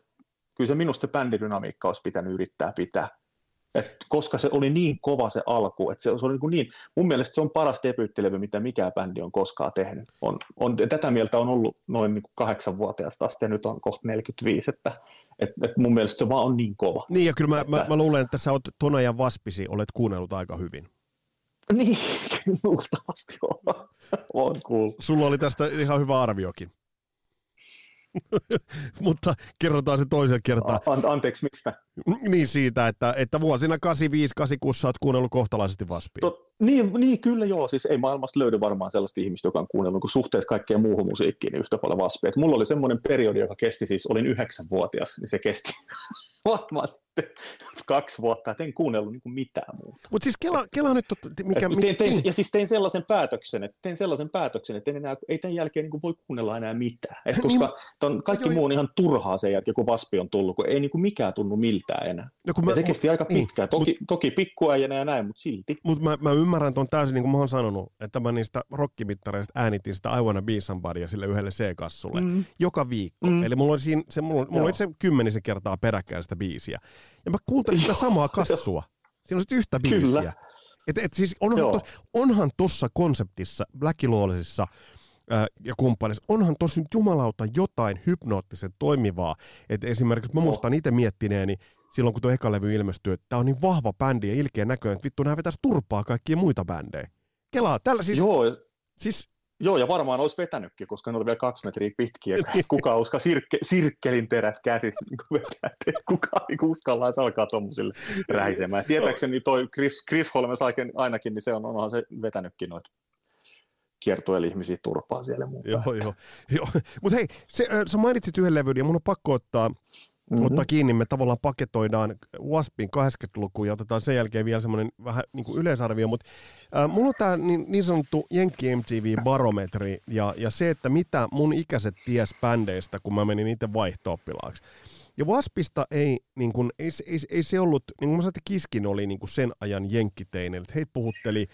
kyllä se minusta se bändidynamiikka olisi pitänyt yrittää pitää. Et koska se oli niin kova se alku, että se oli niin, mun mielestä se on paras debyyttilevy, mitä mikään bändi on koskaan tehnyt. Tätä mieltä on ollut noin niin 8-vuotiaasta asti, ja nyt on kohta 45, että mun mielestä se vaan on niin kova. Niin, ja kyllä mä luulen, että sä oot ton ajan vaspisi, olet kuunnellut aika hyvin. Niin, kyllä luultavasti on cool. Sulla oli tästä ihan hyvä arviokin. Mutta kerrotaan se toisen kertaan. Anteeksi, mistä? Niin siitä, että vuosina 85-86 sä oot kuunnellut kohtalaisesti Waspia. Niin, kyllä joo. Siis ei maailmasta löydy varmaan sellaista ihmistä, joka on kuunnellut suhteessa kaikkeen muuhun musiikkiin niin yhtä paljon Waspia. Mulla oli semmoinen periodi, joka kesti siis, olin 9-vuotias, niin se kesti varmaan sitten 2 vuotta, et en kuunnellut niin kuin mitään muuta. Mutta siis Kela nyt... Tein sellaisen päätöksen, että ei tämän jälkeen niin kuin voi kuunnella enää mitään. Et koska niin, kaikki muu on ihan turhaa sen jälkeen, kun Waspi on tullut, kun ei niin kuin mikään tunnu miltään enää. No, se kesti aika pitkään, toki pikkuäijänä ja näin, mutta silti. Mutta mä ymmärrän tuon täysin, niin kuin mä oon sanonut, että mä niistä rokkimittareista äänitin sitä I Wanna Be Somebodya sille yhdelle C-kassulle joka viikko. Eli mulla oli itse 10 kertaa peräkkäin sitä biisiä. Ja mä kuuntelin sitä samaa kassua. Siinä on sitten yhtä biisiä. Kyllä. Et siis onhan tuossa konseptissa, Blackie Lawlessissa ja kumppanissa, onhan tuossa nyt jumalauta jotain hypnoottisen toimivaa. Et esimerkiksi mä muistan itse miettineeni silloin, kun tuo eka levy ilmestyy, että tää on niin vahva bändi ja ilkeä näköinen, että vittu nää vetäisi turpaa kaikkia muita bändejä. Kelaa, tällä siis... Joo, ja varmaan olisi vetänytkin, koska ne oli vielä 2 metriä pitkiä. Kuka uskaa sirkkelin terät käsissä vetää, kuka ei uskallaan, se alkaa tuommoisille rähisemään. Tietääkseni toi Chris Holmes ainakin, niin se onhan se vetänytkin noita kiertueeli-ihmisiä turpaa siellä muuta. Joo. Mutta hei, sä mainitsit yhden levyn, ja mun on pakko ottaa kiinni, me tavallaan paketoidaan Waspin 80-lukuun ja otetaan sen jälkeen vielä semmoinen vähän niin kuin yleisarvio, mutta mulla on tämä niin sanottu Jenkki MTV-barometri ja se, että mitä mun ikäiset ties bändeistä, kun mä menin itse vaihto-oppilaaksi. Ja Waspista ei se ollut, niin kuin mä sanoin, että Kiskin oli niin kuin sen ajan jenkkiteinen, että heitä puhutteli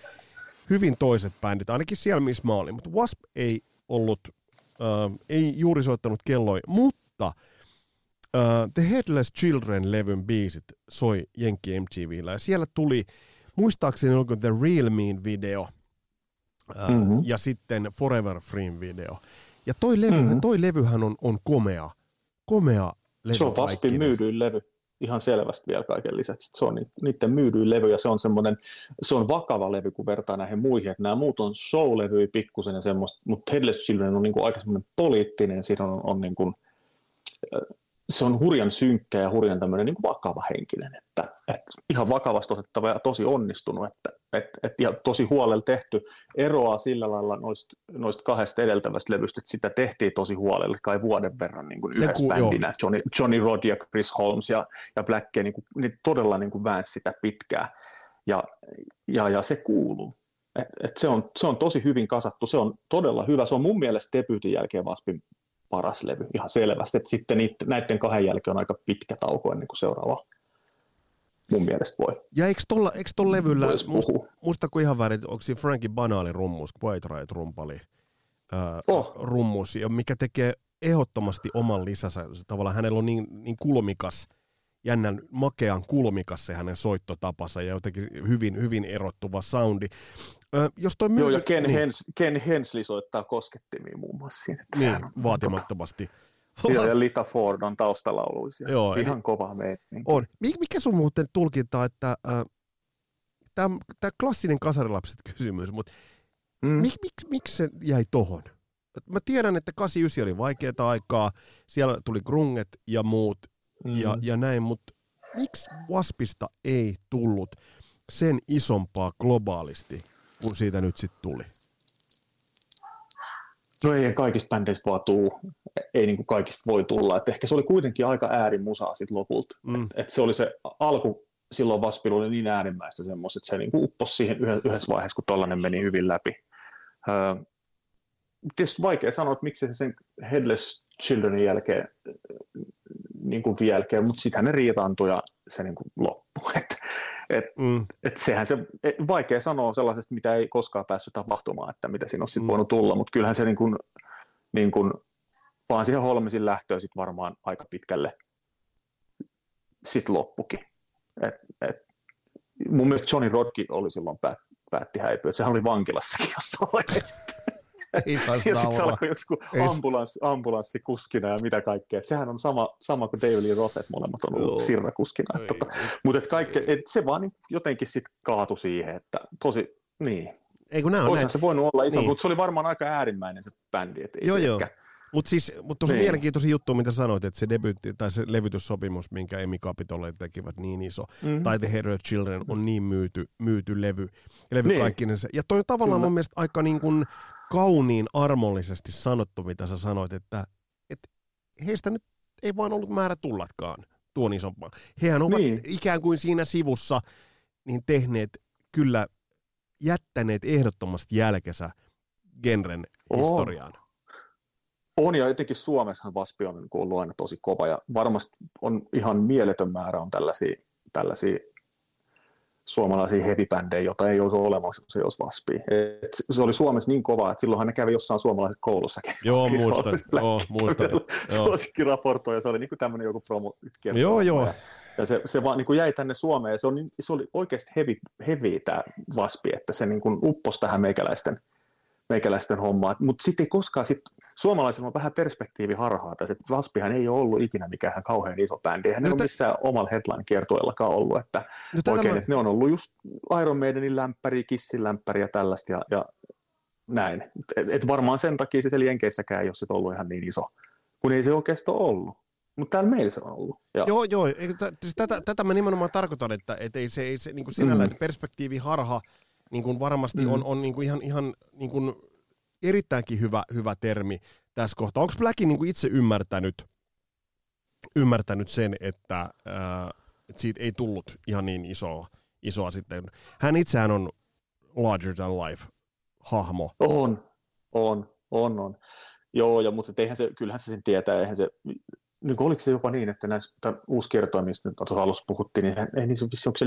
hyvin toiset bändit, ainakin siellä missä mä olin, mutta Wasp ei ollut, ei juuri soittanut kelloja, mutta... The Headless Children-levyn biisit soi Jenkki MTV:llä ja siellä tuli, muistaakseni onko The Real Me-video ja sitten Forever Free-video. Ja toi levyhän on komea levy. Se on Waspin myydyin levy, ihan selvästi vielä kaiken lisäksi. Se on niiden myydyin levy ja se on vakava levy, kun vertaa näihin muihin. Että nämä muut on show-levyjä pikkusen ja semmoista, mutta Headless Children on niin kuin aika semmoinen poliittinen, siinä on niin kuin... Se on hurjan synkkä ja hurjan tämmöinen niin kuin vakava henkinen, että ihan vakavasti otettava ja tosi onnistunut, että ja tosi huolella tehty. Eroaa sillä lailla noista 2 edeltävästä levystä, että sitä tehtiin tosi huolella kai vuoden verran niin kuin yhdessä bändinä. Johnny Rodd ja Chris Holmes ja Blackie niin todella niin kuin väänsi sitä pitkään ja se kuuluu. Se on tosi hyvin kasattu, se on todella hyvä, se on mun mielestä debyytin jälkeen Waspin paras levy, ihan selvästi. Et sitten näiden 2 jälkeen on aika pitkä tauko ennen kuin seuraava mun mielestä voi. Ja eikö ton levyllä, muistako ihan väärin, onko siinä Frankie Banaalin rummus, White Riot-rumpali rummus, mikä tekee ehdottomasti oman lisänsä. Tavallaan hänellä on niin kulmikas, jännän makean kulmikas se hänen soittotapansa ja jotenkin hyvin, hyvin erottuva soundi. Ja Ken Hensley soittaa koskettimiin muun muassa siinä. Niin, vaatimattomasti. Joo, ja Lita Ford on taustalauluisia. Joo, ihan kova meininki. On. Mikä sun muuten tulkinta, että tämä klassinen kasarilapset kysymys, mutta miksi se jäi tohon? Mä tiedän, että 89 oli vaikeaa aikaa, siellä tuli grunget ja muut ja näin, mutta miksi Waspista ei tullut sen isompaa globaalisti, kun siitä nyt sitten tuli? No ei kaikista bändeistä vaan tuu. Ei niin kuin kaikista voi tulla. Et ehkä se oli kuitenkin aika äärimusaa sitten lopulta. Et se oli se alku, silloin Waspilla oli niin äärimmäistä semmoista, että se niin kuin upposi siihen yhdessä vaiheessa, kun tollainen meni hyvin läpi. Tietysti vaikea sanoa, että miksi se sen Headless Childrenin jälkeen, niin kuin jälkeen, mutta sitähän ne riitaantui ja se niin kuin loppui. Et sehän se, vaikea sanoa sellaisesta, mitä ei koskaan päässyt tapahtumaan, että mitä siinä on sitten voinut tulla, mutta kyllähän se niin kuin vaan siihen Holmesin lähtöön sitten varmaan aika pitkälle sitten loppukin. Mun mielestä Johnny Rodkin oli silloin päätti häipyä, että sehän oli vankilassakin jossain vaiheessa. Ja sitten se alkoi joku ambulanssikuskina ja mitä kaikkea. Et sehän on sama kuin David Lee Roth, että molemmat on ollut sirrakuskina. Mutta se vaan jotenkin sitten kaatui siihen, että tosi, niin. Olisihan se voinut olla iso, mutta se oli varmaan aika äärimmäinen se bändi. Joo. Mutta siis, tuossa on mielenkiintoisia juttuja, mitä sanoit, että se debyytti tai se levytyssopimus, minkä EMI Capitole tekivät, niin iso. Tai The Headless Children on niin myyty levy kaikkinensa. Ja toi on tavallaan mun mielestä aika niin kuin kauniin armollisesti sanottu, mitä sä sanoit, että heistä nyt ei vaan ollut määrä tullatkaan tuon isompaan. Hehän ovat ikään kuin siinä sivussa niin tehneet, kyllä jättäneet ehdottomasti jälkensä genren historiaan. On, ja jotenkin Suomessahan W.A.S.P. on ollut aina tosi kova, ja varmasti on ihan mieletön määrä on tällaisia suomalaisia heavy-bändejä, joita ei olisi olemassa, jos ei olisi W.A.S.P. Se oli Suomessa niin kovaa, että silloinhan ne kävi jossain suomalaisessa koulussakin. Joo, muistan. Suosikin raportoja, se oli niin kuin tämmöinen joku promo-kertoja. Joo. Ja se vaan niin kuin jäi tänne Suomeen, ja se oli oikeasti heavy tämä W.A.S.P., että se niin kuin upposi tähän meikäläisten hommaa, mutta sitten ei koskaan, suomalaisilla on vähän perspektiiviharhaa tässä, että W.A.S.P.hän ei ole ollut ikinä mikään kauhean iso bändi, eihän ne ole missään omalla headline-kiertueellakaan ollut, että että ne on ollut just Iron Maidenin lämpäriä, Kissin lämpäriä ja tällaista ja näin, et varmaan sen takia se siellä Jenkeissäkään ei ole sit ollut ihan niin iso, kun ei se oikeastaan ollut. Mutta täällä meillä se on ollut. Joo. Tätä mä nimenomaan tarkoitan, että ei se niin kuin sinällään perspektiiviharha niin kuin varmasti on niin kuin ihan niin kuin erittäinkin hyvä termi tässä kohtaa. Onko Blackie niin kuin itse ymmärtänyt sen, että siitä ei tullut ihan niin isoa sitten? Hän itseään on larger than life-hahmo. On. Joo, ja, mutta kyllähän se sen tietää, eihän se... Niin oliko se jopa niin, että näistä uusi kertoja, mistä tuossa alussa puhuttiin, niin ei niissä onko se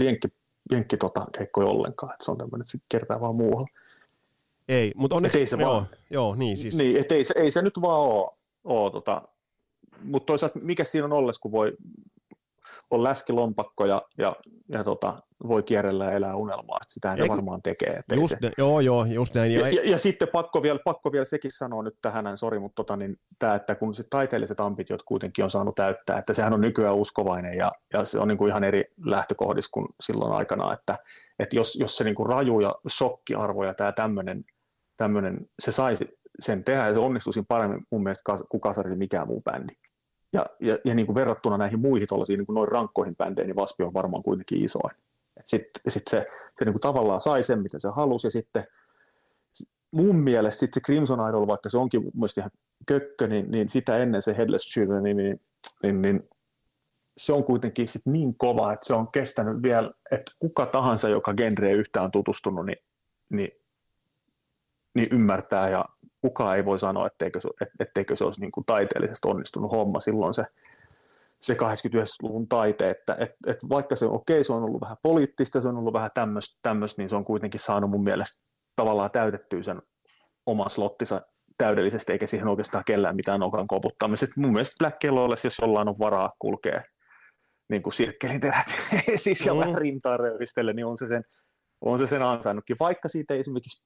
jenkki keikkoja ollenkaan, että se on tämmöinen, että se kertaa vaan muuhun. Ei, mutta onneksi... Ei se nyt vaan ole. Mutta toisaalta mikä siinä on olles, kun on läskilompakko ja voi kierrellä ja elää unelmaa, että sitä ne varmaan tekee. Just näin. Ja sitten pakko vielä sekin sanoa nyt tähän, sori, mutta että kun sit taiteelliset ambitiot kuitenkin on saanut täyttää, että sehän on nykyään uskovainen ja se on niinku ihan eri lähtökohdissa kuin silloin aikana, että jos se niinku raju ja shokkiarvo ja tämä tämmöinen, se saisi sen tehdä ja se onnistuisi paremmin mun mielestä kuin kasari mikään muu bändi. Ja niin kuin verrattuna näihin muihin tuollaisiin niin kuin noin rankkoihin bändeihin, niin W.A.S.P. on varmaan kuitenkin isoin. Sitten se niin kuin tavallaan sai sen, mitä se halusi. Ja sitten mun mielestä se Crimson Idol, vaikka se onkin mielestäni ihan kökkö, niin sitä ennen se Headless Children, niin se on kuitenkin sit niin kova, että se on kestänyt vielä, että kuka tahansa, joka genreen yhtään on tutustunut, niin ymmärtää ja kukaan ei voi sanoa, etteikö se olisi niin kuin taiteellisesti onnistunut homma silloin se 89-luvun taite, että et vaikka se se on ollut vähän poliittista, se on ollut vähän tämmöistä, niin se on kuitenkin saanut mun mielestä tavallaan täytettyä sen oman slottinsa täydellisesti, eikä siihen oikeastaan kellään mitään nokan koputtamisesta. Mun mielestä Blackie Lawless, jos jollain on varaa kulkea niin kuin sirkkeliterät siis ja vähän rintaa röyristelle, niin on se sen ansainnutkin, vaikka siitä ei esimerkiksi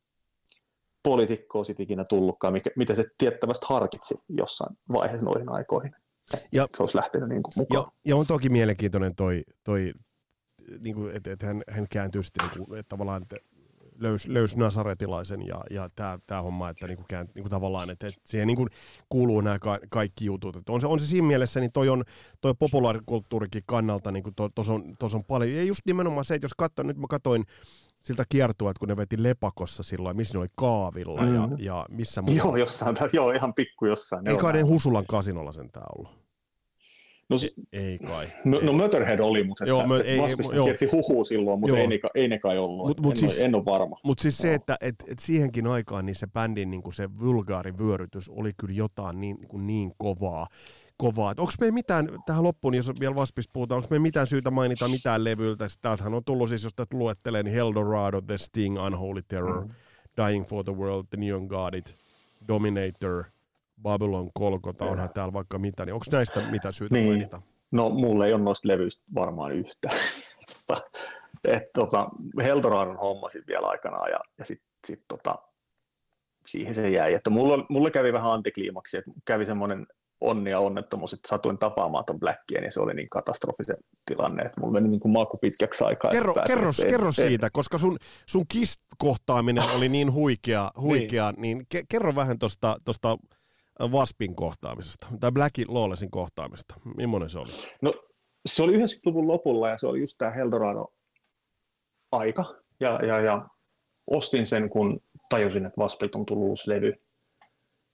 poliitikkoa sitten ikinä tullutkaan, mitä se tiettävästi harkitsi jossain vaiheessa noihin aikoihin. Se olisi lähtenyt niin kuin mukaan. Ja on toki mielenkiintoinen toi niin kuin, että hän kääntyy sitten niin kuin, että tavallaan löysi nasaretilaisen ja tämä homma, että niin kuin, tavallaan, että siihen niin kuin kuuluu nämä kaikki jutut. Että on se siinä mielessä, niin toi populaarikulttuurikin kannalta, niin kuin tos on paljon. Ja just nimenomaan se, että jos katsoin siltä kiertua, että kun ne veti Lepakossa silloin, missä ne oli Kaavilla ja missä muuta. Joo, ihan pikku jossain. Ei kai ne Husulan kasinolla sentään ollut. No, ei kai. No Motorhead oli, mutta Vaspista kietti huhuu silloin, mutta ei ne kai ollut. En ole varma. Mutta siis se, että et siihenkin aikaan niin se bändin niin kuin se vulgaari vyörytys oli kyllä jotain niin kovaa. kovaa. Onko meillä mitään, tähän loppuun, jos vielä WASPista puhutaan, onko meillä mitään syytä mainita mitään levyltä? Täältähän on tullut siis, jos tätä luettelee, niin Eldorado, The Sting, Unholy Terror, Dying for the World, The Neon Godit, Dominator, Babylon, Kolkota, onhan täällä vaikka mitä. Niin onko näistä mitä syytä mainita? No mulle ei ole noista levyistä varmaan yhtään. Eldoradon hommasin vielä aikanaan ja sitten siihen se jäi. Että mulle kävi vähän antikliimaksi, että kävi semmoinen onni ja onnettomuus, että satuin tapaamaan ton Blackien ja se oli niin katastrofisen tilanne, että mulla meni niin kuin maku pitkäksi aikaa. Kerro siitä, koska sun Kiss-kohtaaminen oli niin huikea niin kerro vähän tosta WASPin kohtaamisesta, tai Blackie Lawlessin kohtaamisesta. Millainen se oli? No se oli 90-luvun lopulla ja se oli just tämä Eldorado-aika ja ostin sen, kun tajusin, että WASPilta on tullut uusi levy.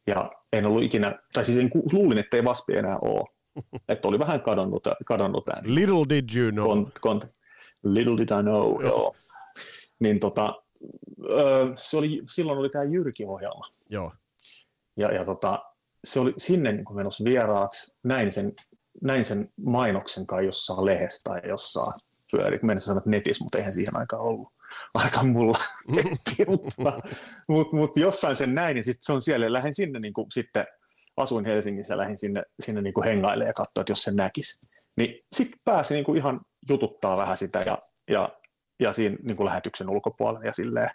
Ja en ollut ikinä, tai siis luulin, että ei WASP enää ole. Että oli vähän kadonnut ääni. Little did you know. Little did I know, joo. Niin silloin oli tämä Jyrki-ohjelma. Joo. Ja se oli sinne niin menossa vieraaksi, näin sen mainoksen kai jossain lehdessä tai jossain pyöri. Mennessä sanat netissä, mutta eihän siihen aikaan ollut. Aika mulla mutta jossain sen näin, niin sitten se on siellä. Lähdin sinne, niin kuin, sitten asuin Helsingissä ja lähdin sinne niin kuin hengaille ja katsoin, että jos sen näkisi. Niin sitten pääsi niin kuin ihan jututtaa vähän sitä ja siinä niin kuin lähetyksen ulkopuolella ja silleen.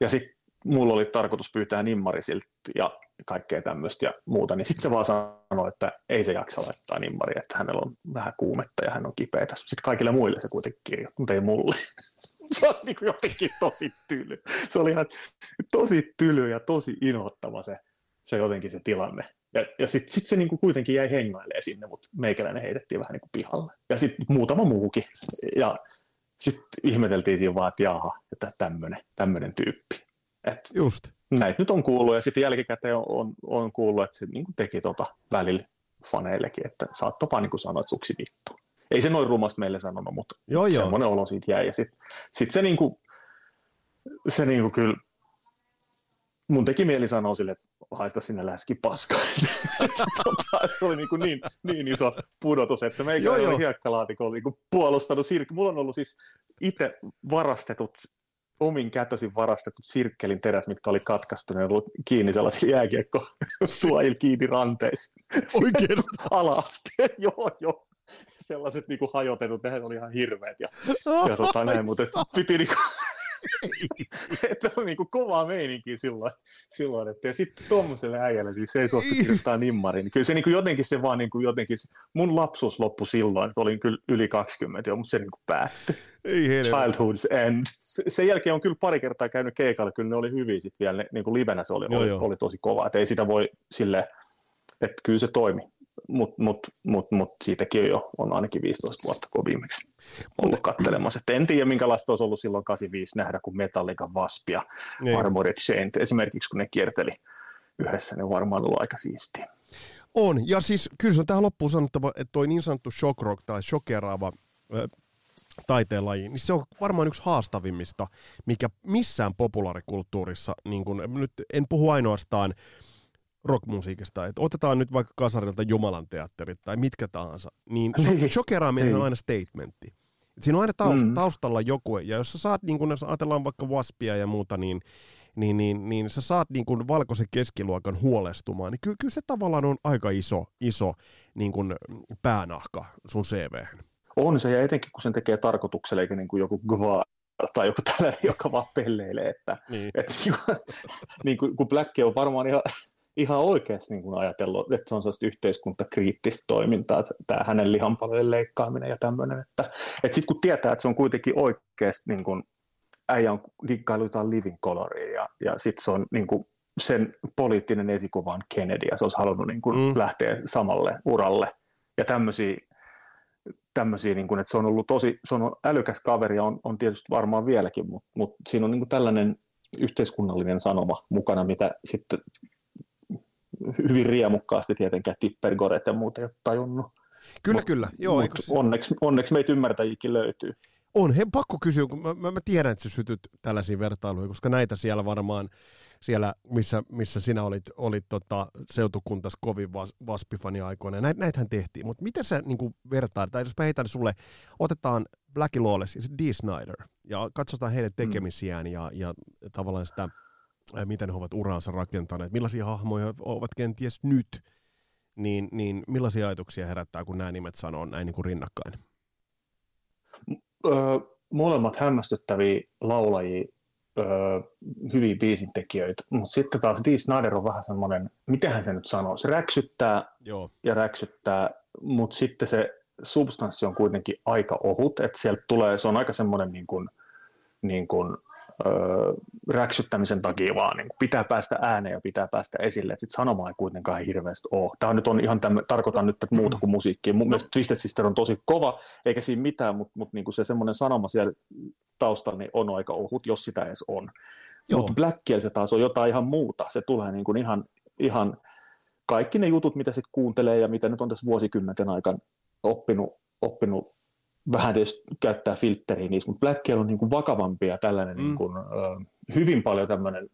Ja sitten mulla oli tarkoitus pyytää nimmari siltä ja kaikkea tämmöistä ja muuta, niin sitten se vaan sanoi, että ei se jaksa laittaa nimmaria, että hänellä on vähän kuumetta ja hän on kipeä tässä. Sitten kaikille muille se kuitenkin kirjoittaa, mutta ei mulle. Se on niin kuin jotenkin tosi tyly. Se oli ihan tosi tyly ja tosi inhottava se jotenkin se tilanne. Ja sitten se niin kuin kuitenkin jäi hengailemaan sinne, mutta meikäläinen heitettiin vähän niin kuin pihalle. Ja sitten muutama muukin. Ja sitten ihmeteltiin vaan, että jaha, että tämmöinen tyyppi. Et just. Näitä nyt on kuullut ja sitten jälkikäteen on kuullut, että se niin kuin teki välillä faneillekin, että saattopa niin kuin sanoa, että suksi vittu. Ei se noin rumasti meille sanonut, mutta semmoinen olo siitä jäi. Ja sitten se niin kuin kyllä mun teki mieli sanoa sille, että haista sinne läski paskaa. Se oli niin iso pudotus, että meikä oli hiekkalaatikko niin puolustanut sirkki. Mulla on ollut siis itse varastetut omin kätösin varastetut sirkkelin terät, mitkä oli katkaistuneet, oli kiinni sellaisilla jääkiekkosuojilla kiinni ranteissa. Oikein? Ala-asteen, joo. Sellaiset niinku hajotetut, nehän oli ihan hirveät ja näin, mutta piti niinku, että oli niinku kovaa meininkiä silloin että ja sitten tommoselle äijälle, siis se ei suostu kirjoittaa nimmariin. Kyllä se niinku jotenkin se vaan niinku jotenkin, mun lapsuus loppui silloin, että olin kyllä yli 20 jo, mutta se niinku päättyi. Childhood's end. Sen jälkeen on kyllä pari kertaa käynyt keikalle, kyllä ne oli hyviä sitten vielä, niinku livenä se oli tosi kovaa, että ei sitä voi silleen, että kyllä se toimi. Mut siitäkin jo on ainakin 15 vuotta, kun viimeksi ollut katselemassa. En tiedä, minkälaista olisi ollut silloin 85 nähdä, kun Metallica, WASP ja Armored Saint, esimerkiksi kun ne kierteli yhdessä, ne on varmaan ollut aika siistiä. On, ja siis kyllä se on tähän loppuun sanottava, että toi niin sanottu shock rock tai shokeraava taiteenlaji, niin se on varmaan yksi haastavimmista, mikä missään populaarikulttuurissa, niin kun, nyt en puhu ainoastaan rockmusiikista, että otetaan nyt vaikka Kasarilta Jumalan teatterit tai mitkä tahansa, niin shokeraaminen on aina statementti. Et siinä on aina taustalla joku, ja jos sä saat, niin kun ajatellaan vaikka WASPia ja muuta, niin sä saat niin kun valkoisen keskiluokan huolestumaan, niin kyllä se tavallaan on aika iso niin kun päänahka sun CV:hen. On se, ja etenkin kun sen tekee tarkoituksella, eikä niin kuin joku gvaa tai joku tällainen, joka vaan pelleilee, että niin kun Blackie on varmaan ihan oikeasti niin ajatellut, että se on sellaista yhteiskuntakriittistä toimintaa, tämä hänen lihanpalojen leikkaaminen ja tämmöinen. Että sitten kun tietää, että se on kuitenkin oikeasti, niin kuin äijä on dikkailu jotain living coloria ja sitten se on niin kuin sen poliittinen esikuva on Kennedy ja se olisi halunnut niin kuin lähteä samalle uralle. Ja tämmöisiä niin kuin, että se on ollut tosi, se on älykäs kaveri ja on tietysti varmaan vieläkin, mutta siinä on niin kuin tällainen yhteiskunnallinen sanoma mukana, mitä sitten hyvin riemukkaasti tietenkään Tippergoret ja muuta ei ole tajunnut. Kyllä. Joo, onneksi meitä ymmärtäjiäkin löytyy. On, pakko kysyä, kun mä tiedän, että sä sytyt tällaisia vertailuja, koska näitä siellä varmaan siellä, missä sinä olit seutukuntas kovin Waspifani aikoina. Näitähän tehtiin, mutta miten sä niin vertaat, tai jos mä heitän sulle, otetaan Blackie Lawless ja Dee Snider, ja katsotaan heidän tekemisiään ja tavallaan sitä, miten he ovat uraansa rakentaneet, millaisia hahmoja ovat kenties nyt, niin millaisia ajatuksia herättää, kun nämä nimet sanoo näin niin kuin rinnakkain? Molemmat hämmästyttäviä laulajia, hyviä biisintekijöitä, mutta sitten taas Dee Snider on vähän semmoinen, mitähän se nyt sanoo, se räksyttää ja räksyttää, mutta sitten se substanssi on kuitenkin aika ohut, että sieltä tulee, se on aika semmoinen räksyttämisen takia vaan niin pitää päästä ääneen ja pitää päästä esille, että sitten sanomaa ei kuitenkaan hirveästi ole. Tämä nyt on ihan, tarkoitan nyt muuta kuin musiikkia. Mun mielestä Twisted Sister on tosi kova, eikä siinä mitään, mutta niin kuin se semmoinen sanoma siellä taustalla niin on aika ohut, jos sitä edes on. Mutta Blackiel se taas on jotain ihan muuta. Se tulee niin kuin ihan kaikki ne jutut, mitä sitten kuuntelee ja mitä nyt on tässä vuosikymmenten aikana oppinut vähän tietysti käyttää filtteriä niissä, mutta Blackiel on niin kuin vakavampi ja tällainen niin kuin, hyvin paljon tämmöinen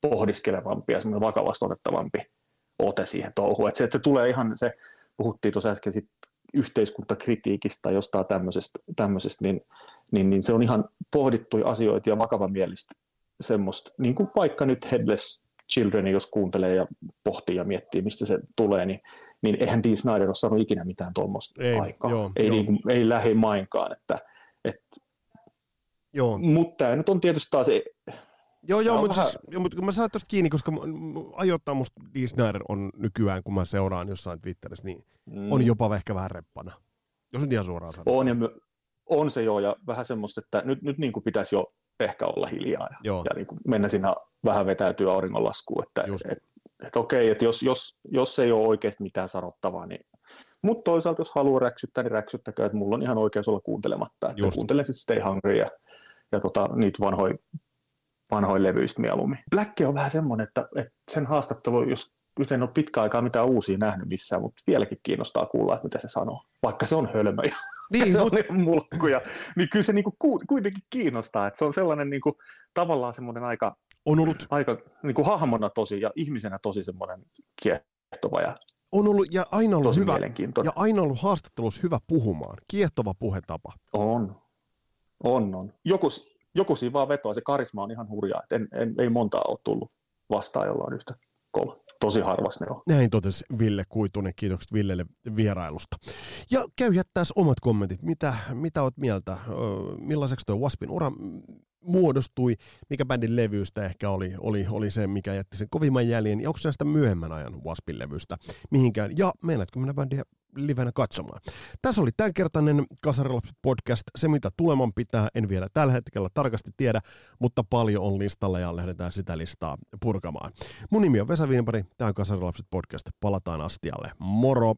pohdiskelevampia ja semmoinen vakavasti otettavampi ote siihen touhuun. Että se tulee ihan, se puhuttiin tuossa äsken sit yhteiskuntakritiikistä tai jostain tämmöisestä niin se on ihan pohdittuja asioita ja vakavamielistä semmoista, niin kuin vaikka nyt Headless Children, jos kuuntelee ja pohtii ja miettii, mistä se tulee, niin eihän Dee Snider ole saanut ikinä mitään tuommoista aikaa. Ei lähimainkaan. Mutta tämä nyt on tietysti taas... mutta kun mä saan tuosta kiinni, koska ajoittain musta Dee Snider on nykyään, kun mä seuraan jossain Twitterissä, niin on jopa ehkä vähän reppana. Jos nyt ihan suoraan sanotaan. On se ja vähän semmoista, että nyt niin kuin pitäisi jo ehkä olla hiljaa ja niin kuin mennä siinä vähän vetäytyä auringonlaskuun, että okei, että jos ei ole oikeasti mitään sanottavaa, niin... Mutta toisaalta, jos haluaa räksyttää, niin räksyttäkää, että mulla on ihan oikeus olla kuuntelematta. Että kuuntelen sitten Stay Hungry ja niitä vanhoja levyistä mieluummin. Blackie on vähän semmoinen, että sen haastattelu, jos nyt en ole pitkään aikaa mitään uusia nähnyt missään, mutta vieläkin kiinnostaa kuulla, että mitä se sanoo. Vaikka se on hölmö ja se on ihan mulkkuja, niin kyllä se niinku kuitenkin kiinnostaa. Että se on sellainen niinku, tavallaan semmoinen aika... On ollut aika niin kuin hahmona tosi ja ihmisenä tosi semmoinen kiehtova ja on ollut ja aina ollut hyvä ja aina ollut haastattelussa hyvä puhumaan. Kiehtova puhetapa. On. Joku siinä vaan vetoaa, se karisma on ihan hurjaa, että ei montaa ole tullut vastaan, jolla on yhtä kolme. Tosi harvas ne on. Näin totesi Ville Kuitunen. Kiitokset Villelle vierailusta. Ja käy jättäis omat kommentit. Mitä oot mieltä? Millaiseksi toi W.A.S.P.in ura muodostui? Mikä bändin levyystä ehkä oli se, mikä jätti sen kovimman jäljen? Ja onko näistä myöhemmän ajan W.A.S.P.in levystä mihinkään? Ja meinaatko minä bändiä livenä katsomaan? Tässä oli tämänkertainen Kasarilaps podcast. Se, mitä tuleman pitää, en vielä tällä hetkellä tarkasti tiedä, mutta paljon on listalla ja lähdetään sitä listaa purkamaan. Mun nimi on Vesa Viinipari. Tämä on Kasarilapset podcast. Palataan astialle. Moro!